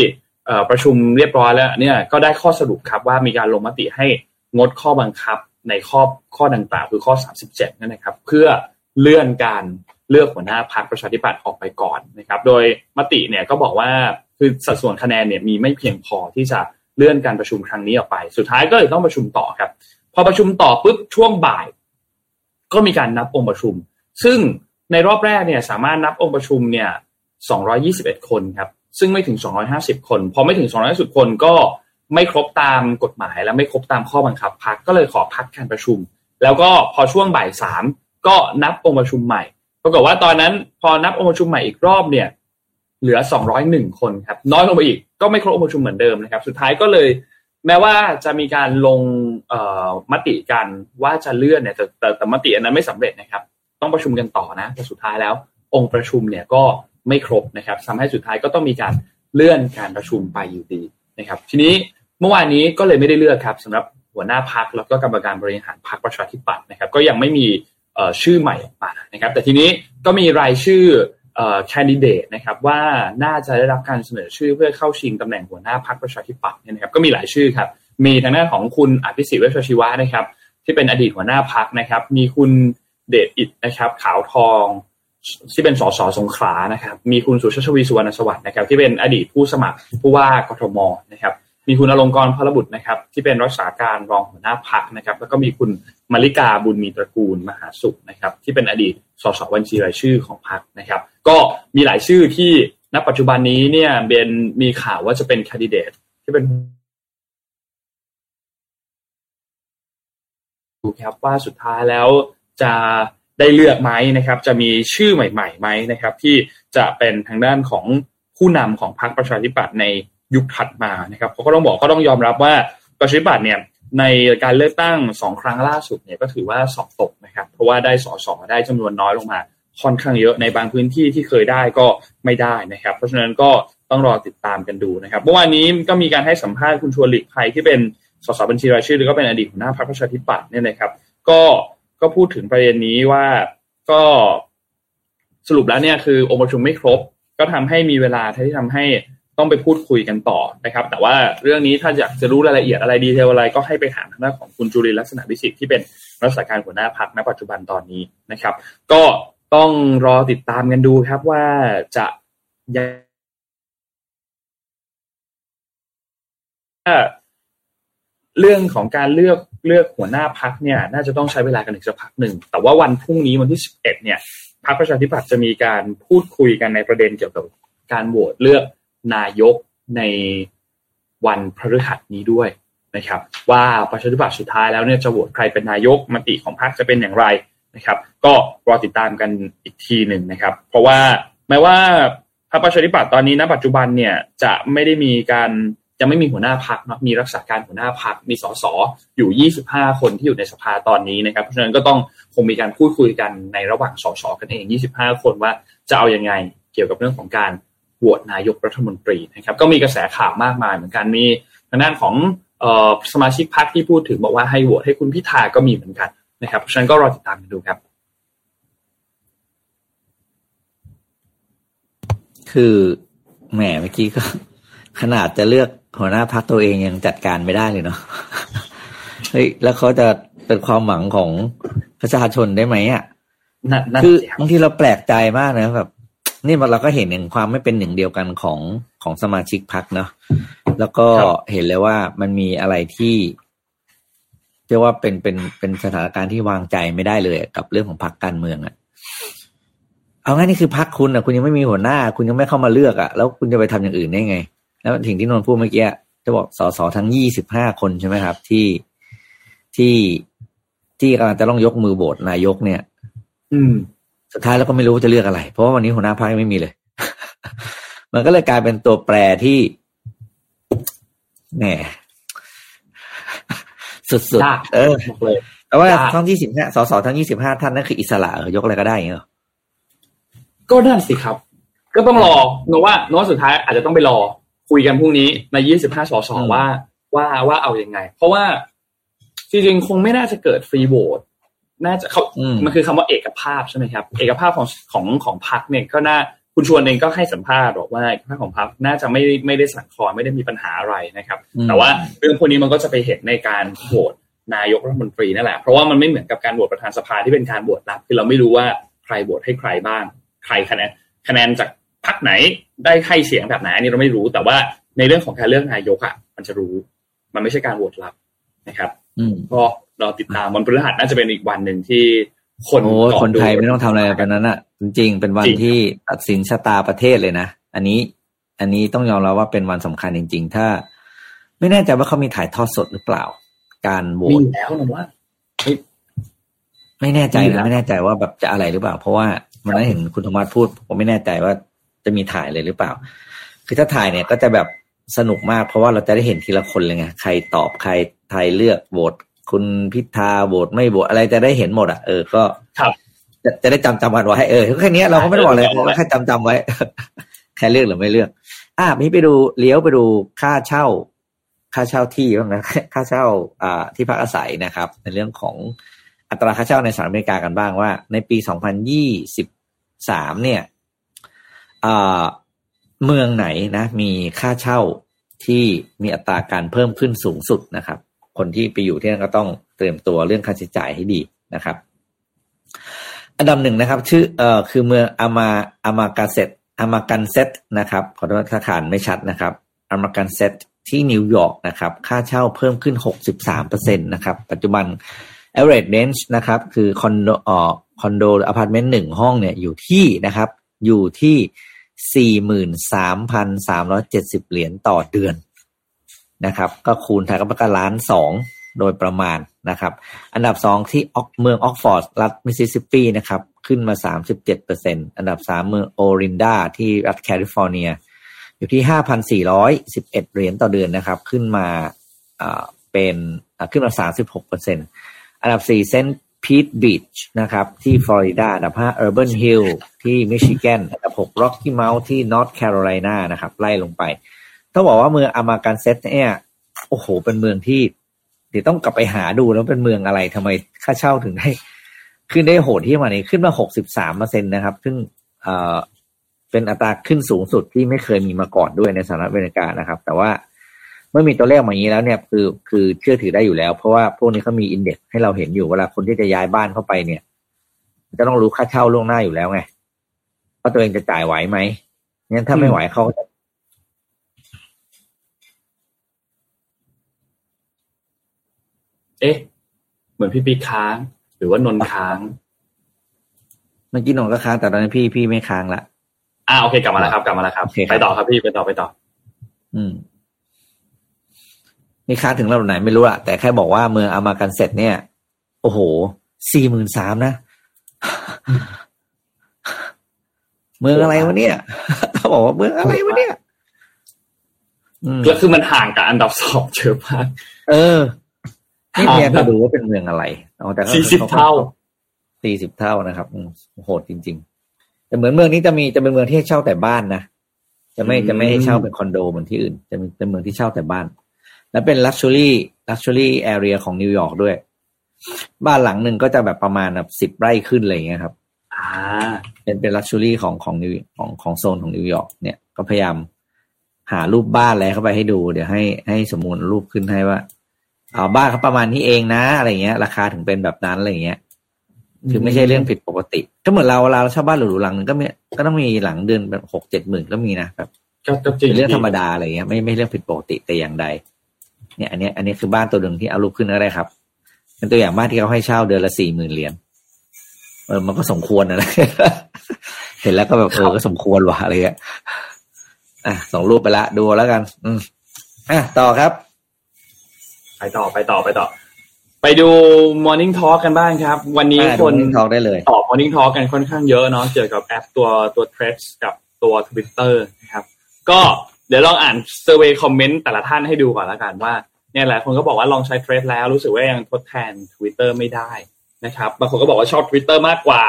ประชุมเรียบร้อยแล้วเนี่ยก็ได้ข้อสรุปครับว่ามีการลงมติให้งดข้อบังคับในข้อดังกล่าวคือข้อ37นั่นนะครับเพื่อเลื่อนการเลือกหัวหน้าพรรคประชาธิปัตย์ออกไปก่อนนะครับโดยมติเนี่ยก็บอกว่าคือสัดส่วนคะแนนเนี่ยมีไม่เพียงพอที่จะเลื่อนการประชุมครั้งนี้ออกไปสุดท้ายก็เลยต้องประชุมต่อครับพอประชุมต่อปุ๊บช่วงบ่ายก็มีการนับองค์ประชุมซึ่งในรอบแรกเนี่ยสามารถนับองค์ประชุมเนี่ย221คนครับซึ่งไม่ถึง250คนพอไม่ถึง250คนก็ไม่ครบตามกฎหมายและไม่ครบตามข้อบังคับพรรคก็เลยขอพักการประชุมแล้วก็พอช่วงบ่าย3ก็นับองค์ประชุมใหม่ปรากฏว่าตอนนั้นพอนับองค์ประชุมใหม่อีกรอบเนี่ยเหลือ201คนครับน้อยลงไปอีกก็ไม่ครบองค์ประชุมเหมือนเดิมนะครับสุดท้ายก็เลยแม้ว่าจะมีการลงมติกันว่าจะเลื่อนเนี่ยแต่มติอันนั้นไม่สำเร็จนะครับต้องประชุมกันต่อนะแต่สุดท้ายแล้วองค์ประชุมเนี่ยก็ไม่ครบนะครับทำให้สุดท้ายก็ต้องมีการเลื่อนการประชุมไปอยู่ดีนะครับทีนี้เมื่อวานนี้ก็เลยไม่ได้เลือกครับสำหรับหัวหน้าพรรคแล้วก็กรรมการบริหารพรรคประชาธิปัตย์นะครับก็ยังไม่มีชื่อใหม่ออกมานะครับแต่ทีนี้ก็มีรายชื่อแคนดิเดตนะครับว่าน่าจะได้รับการเสนอชื่อเพื่อเข้าชิงตำแหน่งหัวหน้าพรรคประชาธิปัตย์เนี่ยนะครับก็มีหลายชื่อครับมีทางด้านของคุณอภิสิทธิ์เวชชีวะนะครับที่เป็นอดีตหัวหน้าพรรคนะครับมีคุณเดชอิทนะครับขาวทองที่เป็นสสสงขลานะครับมีคุณสุชาติชวีสุวรรณสวัสดิ์นะครับที่เป็นอดีตผู้สมัครผู้ว่ากทมนะครับ มีคุณอลงกรณ์พหลบุตรนะครับที่เป็นรักษาการรองหัวหน้าพรรคนะครับแล้วก็มีคุณมลิกาบุญมีตระกูลมหาสุขนะครับที่เป็นอดีตสสบัญชีรายชื่อของพรรคนะครับก็มีหลายชื่อที่ณปัจจุบันนี้เนี่ยเป็นมีข่าวว่าจะเป็นแคนดิเดตที่เป็นดูครับว่าสุดท้ายแล้วจะได้เลือกไหมนะครับจะมีชื่อใหม่ๆไหมนะครับที่จะเป็นทางด้านของผู้นำของพรรคประชาธิปัตย์ในยุคถัดมานะครับเขาก็ต้องบอกก็ต้องยอมรับว่าประชาธิปัตย์เนี่ยในการเลือกตั้ง2ครั้งล่าสุดเนี่ยก็ถือว่าสอบตกนะครับเพราะว่าได้ส.ส.ได้จำนวนน้อยลงมาค่อนข้างเยอะในบางพื้นที่ที่เคยได้ก็ไม่ได้นะครับเพราะฉะนั้นก็ต้องรอติดตามกันดูนะครับเมื่อวานนี้ก็มีการให้สัมภาษณ์คุณชวนหลีกภัยที่เป็นส.ส.บัญชีรายชื่อหรือก็เป็นอดีตหัวหน้าพรรคประชาธิปัตย์เนี่ยนะครับก็พูดถึงประเด็นนี้ว่าก็สรุปแล้วเนี่ยคือองค์ประชุมไม่ครบก็ทำให้มีเวลาที่ทำให้ต้องไปพูดคุยกันต่อนะครับแต่ว่าเรื่องนี้ถ้าอยากจะรู้รายละเอียดอะไรดีเทลอะไรก็ให้ไปถามทางด้านของคุณจุรินทร์ลักษณะวิสิทธิ์ที่เป็นรักษาการหัวหน้าพรรคณปัจจุบันตอนนี้นะครับก็ต้องรอติดตามกันดูครับว่าจะเรื่องของการเลือกหัวหน้าพรรคเนี่ยน่าจะต้องใช้เวลากันอีกสักพักหนึ่งแต่ว่าวันพรุ่งนี้วันที่11เนี่ยพรรคประชาธิปัตย์จะมีการพูดคุยกันในประเด็นเกี่ยวกับการโหวตเลือกนายกในวันพฤหัสนี้ด้วยนะครับว่าประชาธิปัตย์สุดท้ายแล้วเนี่ยจะโหวตใครเป็นนายกมติของพรรคจะเป็นอย่างไรนะครับก็รอติดตามกันอีกทีหนึ่งนะครับเพราะว่าแม้ว่าพรรคประชาธิปัตย์ตอนนี้ณปัจจุบันเนี่ยจะไม่ได้มีการจะไม่มีหัวหน้าพรรคนะมีรักษาการหัวหน้าพรรคมีส.ส.อยู่25คนที่อยู่ในสภาตอนนี้นะครับเพราะฉะนั้นก็ต้องคงมีการพูดคุยกันในระหว่างส.ส.กันเอง25คนว่าจะเอายังไงเกี่ยวกับเรื่องของการโหวตนายกรัฐมนตรีนะครับก็มีกระแสข่าวมากมายเหมือนกันมีทางด้านของสมาชิกพรรคที่พูดถึงบอกว่าให้โหวตให้คุณพิธาก็มีเหมือนกันนะครับฉะนั้นก็รอติดตามกันดูครับคือแหมเมื่อกี้ก็ขนาดจะเลือกหัวหน้าพรรคตัวเองยังจัดการไม่ได้เลยเนาะเฮ้ยแล้วเขาจะเป็นความหวังของประชาชนได้ไหมอ่ะคือบางทีเราแปลกใจมากนะแบบนี่เราก็เห็นถึงความไม่เป็นหนึ่งเดียวกันของสมาชิกพรรคเนาะแล้วก็เห็นเลยว่ามันมีอะไรที่เรียกว่าเป็นสถานการณ์ที่วางใจไม่ได้เลยกับเรื่องของพรรคการเมืองอ่ะเอางั้นนี่คือพรรคคุณอ่ะคุณยังไม่มีหัวหน้าคุณยังไม่เข้ามาเลือกอ่ะแล้วคุณจะไปทำอย่างอื่นได้ไงแล้วถึงที่นนท์พูดเมื่อกี้จะบอกสสทั้ง25คนใช่ไหมครับที่กำลังจะต้องยกมือโหวตนายกเนี่ยสุดท้ายแล้วก็ไม่รู้จะเลือกอะไรเพราะว่าวันนี้หัวหน้าพรรคไม่มีเลย มันก็เลยกลายเป็นตัวแปรที่แหม สุดๆบอกเลยแต่ว่าทั้ง25สสทั้ง25ท่านนั่นคืออิสระยกอะไรก็ได้เหรอก็ได้สิครับก็ต้องรอโน้ตสุดท้ายอาจจะต้องไปรอคุยกันพรุ่งนี้ใน25สสว่าเอายังไงเพราะว่าจริงๆคงไม่น่าจะเกิดฟรีโหวตน่าจะเขามันคือคำว่าเอกภาพใช่ไหมครับเอกภาพของพรรคเนี่ยก็น่าคุณชวนเองก็ให้สัมภาษณ์บอกว่าเอกภาพของพรรคน่าจะไม่ได้สั่นคลอนไม่ได้มีปัญหาอะไรนะครับแต่ว่าเรื่องพวกนี้มันก็จะไปเห็นในการโหวตนายกรัฐมนตรีนั่นแหละเพราะว่ามันไม่เหมือนกับการโหวตประธานสภาที่เป็นการโหวตลับคือเราไม่รู้ว่าใครโหวตให้ใครบ้างใครคะแนนจากพรรคไหนได้ให้เสียงแบบไหนอันนี้เราไม่รู้แต่ว่าในเรื่องของการเลือกนายกอ่ะมันจะรู้มันไม่ใช่การโหวตลับนะครับก็เราติดตามวันพฤหัสน่าจะเป็นอีกวันหนึ่งที่คนไทยไม่ต้องทำอะไรแบบนั้นอ่ะจริงๆเป็นวันที่ตัดสินชะตาประเทศเลยนะอันนี้ต้องยอมรับว่าเป็นวันสำคัญจริงๆถ้าไม่แน่ใจว่าเขามีถ่ายทอดสดหรือเปล่าการโหวตมีแล้วนะว่าไม่แน่ใจนะไม่แน่ใจว่าแบบจะอะไรหรือเปล่าเพราะว่าวันนั้นเห็นคุณธรรมวัฒน์พูดผมไม่แน่ใจว่าจะมีถ่ายเลยหรือเปล่าคือถ้าถ่ายเนี่ยก็จะแบบสนุกมากเพราะว่าเราจะได้เห็นทีละคนเลยไงใครตอบใครไทยเลือกโหวตคุณพิธาโหวตไม่โหวตอะไรจะได้เห็นหมดอ่ะก็จะได้จำวันไว้แค่นี้เราก็ไม่บอกเลยเราแค่จำไว้ใครเลือกหรือไม่เลือกนี่ไปดูเลี้ยวไปดูค่าเช่าที่บ้างนะค่าเช่าที่พักอาศัยนะครับในเรื่องของอัตราค่าเช่าในสหรัฐอเมริกากันบ้างว่าในปี2023เนี่ยเมืองไหนนะมีค่าเช่าที่มีอัตราการเพิ่มขึ้นสูงสุดนะครับคนที่ไปอยู่ที่นั่นก็ต้องเตรียมตัวเรื่องค่าใช้จ่ายให้ดีนะครับอันดับหนึ่งนะครับชื่อคือเมืองอามากันเซตนะครับขอโทษถ้าอ่านไม่ชัดนะครับอามากันเซต ที่นิวยอร์กนะครับค่าเช่าเพิ่มขึ้น 63% นะครับปัจจุบัน average rent นะครับคือคอนโดหรืออพาร์ตเมนต์1ห้องเนี่ยอยู่ที่นะครับอยู่ที่ 43,370 เหรียญต่อเดือนนะครับก็คูณไทยก็ประมาณ1.2 โดยประมาณนะครับอันดับ2ที่เมืองออกฟอร์ดรัฐมิสซิสซิปปีนะครับขึ้นมา 37% อันดับ3เมืองโอรินดาที่รัฐแคลิฟอร์เนียอยู่ที่ 5,411 เหรียญต่อเดือนนะครับขึ้นมาขึ้นมา 36% อันดับ4เซนต์พีทบีชนะครับที่ฟลอริดาอันดับ5เออร์เบิร์นฮิลล์ที่มิชิแกนอันดับ6ร็อกกี้เมาท์ที่นอร์ทแคโรไลนานะครับไล่ลงไปต้องบอกว่าเมืองอามากันเซ็ตเนี่ยโอ้โหเป็นเมืองที่เดี๋ยวต้องกลับไปหาดูแล้วเป็นเมืองอะไรทำไมค่าเช่าถึงได้ขึ้นได้โหดที่มานี้ขึ้นมา 63% นะครับซึ่งเป็นอัตราขึ้นสูงสุดที่ไม่เคยมีมาก่อนด้วยในสหรัฐอเมริกานะครับแต่ว่าเมื่อมีตัวเลขอย่างนี้แล้วเนี่ยคือเชื่อถือได้อยู่แล้วเพราะว่าพวกนี้เขามีอินเด็กซ์ให้เราเห็นอยู่เวลาคนที่จะย้ายบ้านเข้าไปเนี่ยจะต้องรู้ค่าเช่าล่วงหน้าอยู่แล้วไงว่าตัวเองจะจ่ายไหวไหมงั้นถ้าไม่ไหวเขาเอ๊ะเหมือนพี่ปีค้างหรือว่านนค้างเมื่อกี้นนก็ค้างแต่ตอนนี้พี่ไม่ค้างละโอเคกลับมาแล้วครับไปต่อครับพี่ไปต่อนี่ค้างถึงระดับไหนไม่รู้ละแต่แค่บอกว่าเมืองอามากันเซ็ตเนี่ยโอ้โห 43,000 นะ เมืองอะไรวะเนี่ยเขาบอกว่าเมืองอะไรวะเนี่ยแล้วคือมันห่างกับอันดับ2เยอะมากนี่เนี่ยก็ดูว่าเป็นเมืองอะไรแต่ก็40 เท่านะครับโหดจริงๆแต่เหมือนเมืองนี้จะเป็นเมืองที่ให้เช่าแต่บ้านนะจะไม่ให้เช่าเป็นคอนโดเหมือนที่อื่นจะเป็นเมืองที่เช่าแต่บ้านและเป็น luxury area ของนิวยอร์กด้วยบ้านหลังนึงก็จะแบบประมาณแบบ10 ไร่ขึ้นอะไรอย่างเงี้ยครับเป็น luxury ของนิวของโซนของนิวยอร์กเนี่ยก็พยายามหารูปบ้านอะไรเข้าไปให้ดูเดี๋ยวให้สมมุติรูปขึ้นให้ว่าบ้านเขาประมาณนี้เองนะอะไรเงี้ยราคาถึงเป็นแบบนั้นอะไรเงี้ยคือไม่ใช่เรื่องผิดปกติก็เหมือนเราเวลาเราเช่าบ้านหรูๆหลังนึงก็ต้องมีหลังเดือนแบบ 6-7 หมื่นก็มีนะแบบเรื่องธรรมดาอะไรเงี้ยไม่เรื่องผิดปกติแต่อย่างใดเนี่ยอันนี้คือบ้านตัวหนึ่งที่เอารูปขึ้นก็ได้ครับเป็นตัวอย่างบ้านที่เขาให้เช่าเดือนละ 40,000 เหรียญมันก็สมควรนะเห็นแล้วก็แบบก็สมควรว่ะอะไรเงี้ยส่งรูปไปละดูแล้วกันต่อครับไปต่อไปดู Morning Talk กันบ้างครับวันนี้คนตอบ Morning Talk กันค่อนข้างเยอะเนาะเกี่ยวกับแอปตัว Threads กับตัว Twitter นะครับก็เดี๋ยวลองอ่าน survey comment แต่ละท่านให้ดูก่อนละกันว่าเนี่ยหลายคนก็บอกว่าลองใช้ Threads แล้วรู้สึกว่ายังทดแทน Twitter ไม่ได้นะครับบางคนก็บอกว่าชอบ Twitter มากกว่า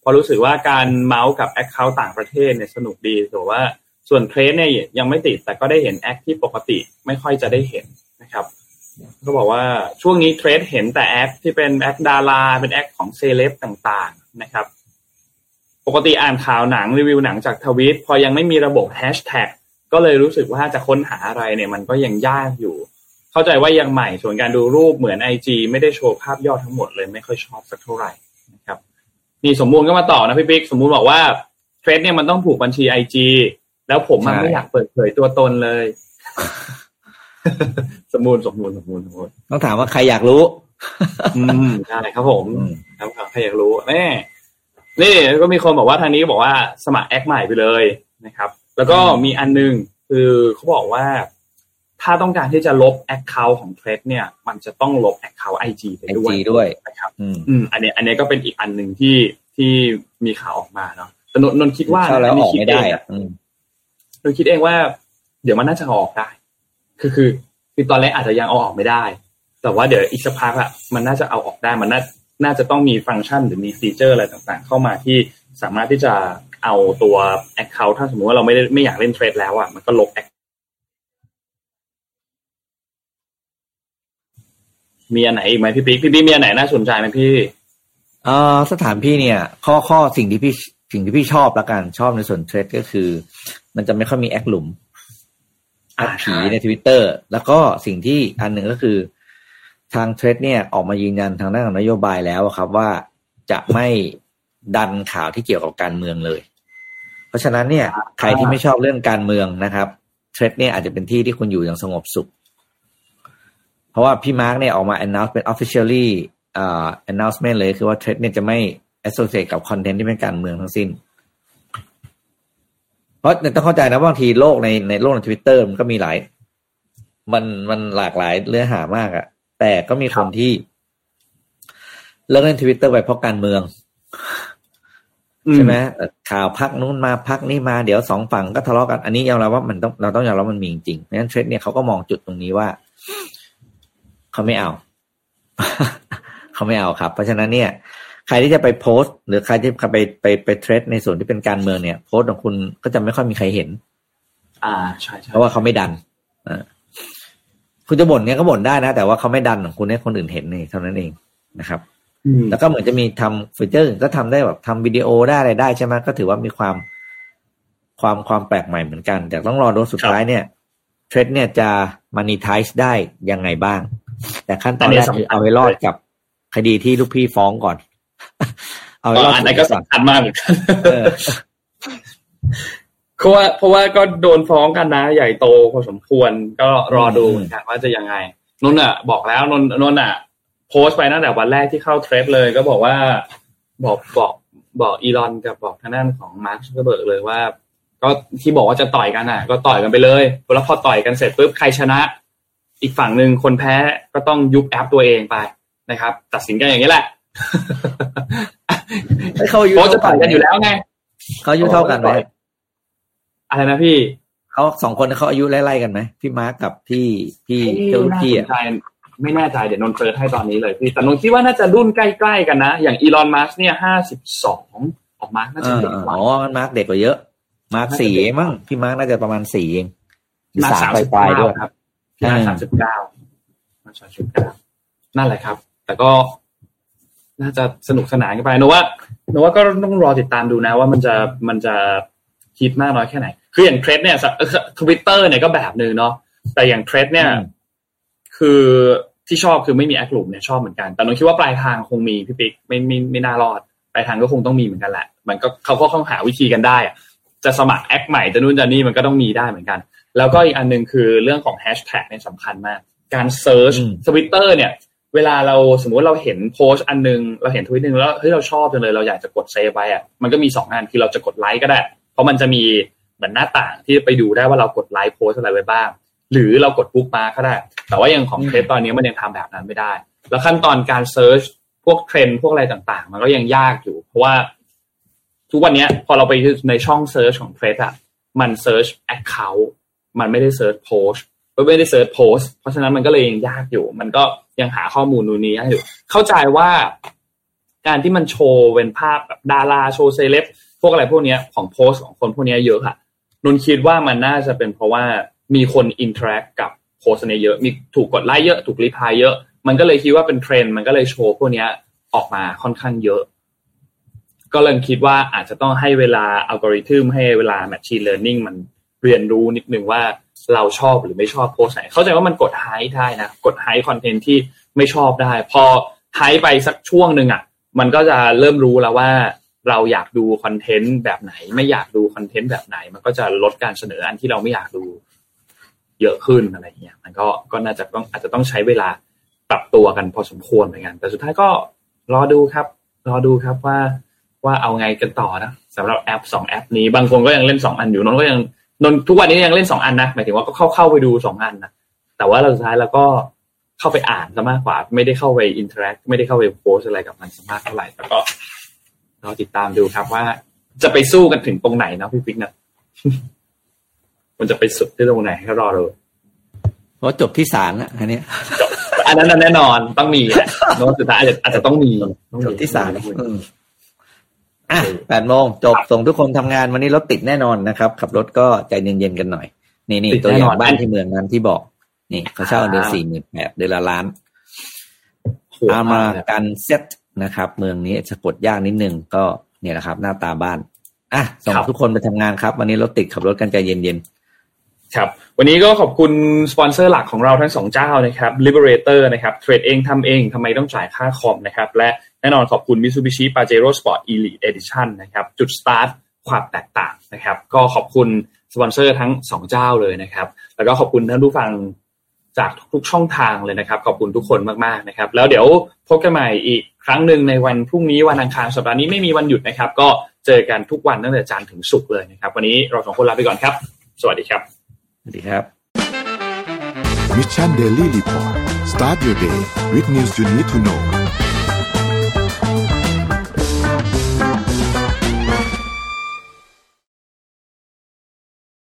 เพราะรู้สึกว่าการเมาส์กับ account ต่างประเทศเนี่ยสนุกดีแต่ว่าส่วน Threads เนี่ยยังไม่ติดแต่ก็ได้เห็นแอคที่ปกติไม่ค่อยจะได้เห็นนะครับก็บอกว่าช่วงนี้เทรดเห็นแต่แอปที่เป็นแอปดาราเป็นแอปของเซเลบต่างๆนะครับปกติอ่านข่าวหนังรีวิวหนังจากทวิตพอยังไม่มีระบบแฮชแท็กก็เลยรู้สึกว่าจะค้นหาอะไรเนี่ยมันก็ยังยากอยู่เข้าใจว่ายังใหม่ส่วนการดูรูปเหมือน IG ไม่ได้โชว์ภาพยอดทั้งหมดเลยไม่ค่อยชอบสักเท่าไหร่นะครับนี่สมมูลก็มาต่อนะพี่ปิ๊กสมมูลบอกว่าเทรดเนี่ยมันต้องผูกบัญชี IG แล้วผมมันไม่อยากเปิดเผยตัวตนเลยสมบูรณ์ต้องถามว่าใครอยากรู้ใช่ครับผมใครอยากรู้นี่ก็มีคนบอกว่าทางนี้บอกว่าสมัครแอคใหม่ไปเลยนะครับแล้วก็มีอันนึงคือเขาบอกว่าถ้าต้องการที่จะลบแอคเคาท์ของเทรดเนี่ยมันจะต้องลบแอคเคาท์ IG ไปด้วยนะครับอันนี้ก็เป็นอีกอันนึงที่มีข่าวออกมาเนาะแต่นนคิดว่าแล้วออกไม่ได้นนคิดเองว่าเดี๋ยวมันน่าจะออกได้คือตอนแรกอาจจะยังเอาออกไม่ได้แต่ว่าเดี๋ยวอีกสักพักมันน่าจะเอาออกได้มันน่าจะต้องมีฟังก์ชันหรือมีฟีเจอร์อะไรต่างๆเข้ามาที่สามารถที่จะเอาตัว account ถ้าสมมติว่าเราไม่อยากเล่นเทรดแล้วมันก็ลบมีอันไหนอีกไหมพี่ปิ๊กพี่ปิ๊กมีอันไหนน่าสนใจไหมพี่สถานพี่เนี่ยข้อสิ่งที่พี่ชอบละกันชอบในส่วนเทรดก็คือมันจะไม่ค่อยมีแอคหลุมแอปผีใน Twitter แล้วก็สิ่งที่อันหนึ่งก็คือทางเทรดเนี่ยออกมายืนยันทางด้านของนโยบายแล้วครับว่าจะไม่ดันข่าวที่เกี่ยวกับการเมืองเลยเพราะฉะนั้นเนี่ยใครที่ไม่ชอบเรื่องการเมืองนะครับ Threads เนี่ยอาจจะเป็นที่ที่คุณอยู่อย่างสงบสุขเพราะว่าพี่มาร์คเนี่ยออกมา announcement officially announcement เลยคือว่า Threads เนี่ยจะไม่ associate กับคอนเทนต์ที่เป็นการเมืองทั้งสิ้นเพราะต้องเข้าใจนะบางทีโลกในโลกใน Twitter มันก็มีหลายมันหลากหลายเนื้อหามากอะแต่ก็มีคนที่เลิกเล่น Twitter ไปเพราะการเมืองใช่ไหมข่าวพักนู้นมาพักนี้มาเดี๋ยวสองฝั่งก็ทะเลาะกันอันนี้ยอมรับว่ามันต้องเราต้องยอมรับมันมีจริงเพราะฉะนั้นเทรดเนี่ยเขาก็มองจุดตรงนี้ว่าเขาไม่เอา เขาไม่เอาครับเพราะฉะนั้นเนี่ยใครที่จะไปโพสต์หรือใครที่ไปเทรดในส่วนที่เป็นการเมืองเนี่ยโพสต์ของคุณก็จะไม่ค่อยมีใครเห็นใช่เพราะว่าเขาไม่ดันคุณจะบ่นเนี่ยก็บ่นได้นะแต่ว่าเขาไม่ดันของคุณให้คนอื่นเห็นนี่เท่านั้นเองนะครับแล้วก็เหมือนจะมีทำฟีเจอร์อื่นก็ทำได้แบบทำวิดีโอได้อะไรได้ใช่ไหมก็ถือว่ามีความแปลกใหม่เหมือนกันแต่ต้องรอดูสุดท้ายเนี่ยเทรดเนี่ยจะ monetize ได้ยังไงบ้างแต่ขั้นตอนแรกคือเอาให้รอดกับคดีที่ลูกพี่ฟ้องก่อนเอาให้รอดอันนั้นก็สำคัญมากเพราะว่าก็โดนฟ้องกันนะใหญ่โตพอสมควรก็รอดูนะว่าจะยังไงนนท์อ่ะบอกแล้วนนท์อ่ะโพสต์ไปตั้งแต่วันแรกที่เข้าเทรดเลยก็บอกว่าบอกอีลอนกับบอกทางด้านของมาร์คซักเคอร์เบิร์กเลยว่าก็ที่บอกว่าจะต่อยกันอ่ะก็ต่อยกันไปเลยแล้วพอต่อยกันเสร็จปุ๊บใครชนะอีกฝั่งนึงคนแพ้ก็ต้องยุบแอปตัวเองไปนะครับตัดสินกันอย่างนี้แหละเพราะจะต่อยกันอยู่แล้วไงเขาอายุเท่ากันไหมอะไรนะพี่เขาสองคนเขาอายุไล่ๆกันไหมพี่มาร์คกับพี่เจ้าพี่อ่ะไม่แน่ใจเดี๋ยวนนท์เฟิร์สให้ตอนนี้เลยพี่แต่นนท์คิดว่าน่าจะรุ่นใกล้ๆกันนะอย่างอีลอนมัสก์เนี่ย52ออกมาน่าจะเด็กกว่าอ๋อมาร์คเด็กกว่าเยอะมาร์ค4มั้งพี่มาร์คน่าจะประมาณ4เอง3ปลายๆด้วยครับ39นั่นแหละครับแต่ก็น่าจะสนุกสนานกันไปโนว่าก็ต้องรอติดตามดูนะว่ามันจะฮิตมากน้อยแค่ไหนคืออย่างเทรดเนี่ย Twitter เนี่ยก็แบบนึงเนาะแต่อย่างเทรดเนี่ยคือที่ชอบคือไม่มีแอคกลุ่มเนี่ยชอบเหมือนกันแต่นนท์คิดว่าปลายทางคงมีพี่ปิ๊กไม่น่ารอดปลายทางก็คงต้องมีเหมือนกันแหละมันก็เขาก็ต้องหาวิธีกันได้จะสมัครแอคใหม่จะนู่นจะนี่มันก็ต้องมีได้เหมือนกันแล้วก็อีกอันนึงคือเรื่องของแฮชแท็กเนี่ยสำคัญมากการเซิร์ช Twitter เนี่ยเวลาเราสมมุติเราเห็นโพสต์อันนึงเราเห็นทวีตนึงแล้วเฮ้ยเราชอบจังเลยเราอยากจะกดเซฟไว้อ่ะมันก็มี2อันคือเราจะกดไลค์ก็ได้เพราะมันจะมีเหมือนหน้าต่างที่ไปดูได้ว่าเรากดไลค์โพสอะไรไว้บ้างหรือเรากดบุ๊กมาร์คก็ได้แต่ว่าอย่างของเทรดตอนนี้มันยังทำแบบนั้นไม่ได้แล้วขั้นตอนการเซิร์ชพวกเทรนด์พวกอะไรต่างๆมันก็ยังยากอยู่เพราะว่าทุกวันนี้พอเราไปในช่องเซิร์ชของเทรดอ่ะมันเซิร์ช account มันไม่ได้เซิร์ชโพสไม่ได้เซิร์ชโพสเพราะฉะนั้นมันก็เลยยังยากอยู่มันก็ยังหาข้อมูลนู่นนี่อยู่เข้าใจว่าการที่มันโชว์เป็นภาพแบบดาราโชว์เซเลบพวกอะไรพวกนี้ของโพสของคนพวกนี้เยอะค่ะนนคิดว่ามันน่าจะเป็นเพราะว่ามีคนอินเทอร์แอคกับโพสต์เนี่ยเยอะมีถูกกดไลค์เยอะถูกรีพลายเยอะมันก็เลยคิดว่าเป็นเทรนด์มันก็เลยโชว์พวกนี้ออกมาค่อนข้างเยอะก็เลยคิดว่าอาจจะต้องให้เวลาอัลกอริทึมให้เวลาแมชชีนเลิร์นนิ่งมันเรียนรู้นิดนึงว่าเราชอบหรือไม่ชอบโพสต์ไหนเข้าใจว่ามันกดไฮท์ได้นะกดไฮท์คอนเทนต์ที่ไม่ชอบได้พอไฮท์ไปสักช่วงนึงอ่ะมันก็จะเริ่มรู้แล้วว่าเราอยากดูคอนเทนต์แบบไหนไม่อยากดูคอนเทนต์แบบไหนมันก็จะลดการเสนออันที่เราไม่อยากดูเยอะขึ้นอะไรเงี้ยมันก็น่าจะต้องอาจจะต้องใช้เวลาปรับตัวกันพอสมควรเหมือนกันแต่สุดท้ายก็รอดูครับว่าเอาไงกันต่อนะสำหรับแอป2แอปนี้บางคนก็ยังเล่น2อันอยู่นนก็ยังนนทุกวันนี้ยังเล่น2อันนะหมายถึงว่าก็เข้าไปดู2อันนะแต่ว่าเราสุดท้ายแล้วก็เข้าไปอ่านซะมากกว่าไม่ได้เข้าไปอินเทอร์แอคไม่ได้เข้าไปโพสอะไรกับมันซะมากเท่าไหร่แล้วก็เราติดตามดูครับว่าจะไปสู้กันถึงตรงไหนนะพี่ปิ๊กนะมันจะไปสุดที่ตรงไหนให้รอดูเพราะจบที่ศาลอ่ะอันนี้อันนั้นแน่นอนต้องมีแหละโน้ตสุดท้ายอาจจะต้องมีจบที่ศาลอ่ะ 8 โมงจบส่งทุกคนทำงานวันนี้รถติดแน่นอนนะครับขับรถก็ใจเย็นๆกันหน่อยนี่ๆตัวอย่างบ้านที่เมืองนั้นที่บอกนี่เขาเช่าเดือน 48,000 เดือนละล้านเอามากันเซ็ตนะครับเมืองนี้สะกดยากนิดนึงก็เนี่ยนะครับหน้าตาบ้านอ่ะส่งทุกคนไปทำงานครับวันนี้รถติดขับรถกันใจเย็นๆครับวันนี้ก็ขอบคุณสปอนเซอร์หลักของเราทั้งสองเจ้านะครับ Liberator นะครับเทรดเองทำเองทำไมต้องจ่ายค่าคอมนะครับและแน่นอนขอบคุณ Mitsubishi Pajero Sport Elite Edition นะครับจุดสตาร์ทความแตกต่างนะครับก็ขอบคุณ สปอนเซอร์ทั้ง2เจ้าเลยนะครับแล้วก็ขอบคุณท่านผู้ฟังจากทุกช่องทางเลยนะครับขอบคุณทุกคนมากๆนะครับแล้วเดี๋ยวพบกันใหม่อีกครั้งนึงในวันพรุ่งนี้วันอังคารสัปดาห์นี้ไม่มีวันหยุดนะครับก็เจอกันทุกวันตั้งแต่จันทร์ถึงศุกร์เลยนะครับวันนี้เรา2คนลาไปก่อนครับสวัสดีครับสวัสดีครับ Mission Daily Report Start your day with news you need to know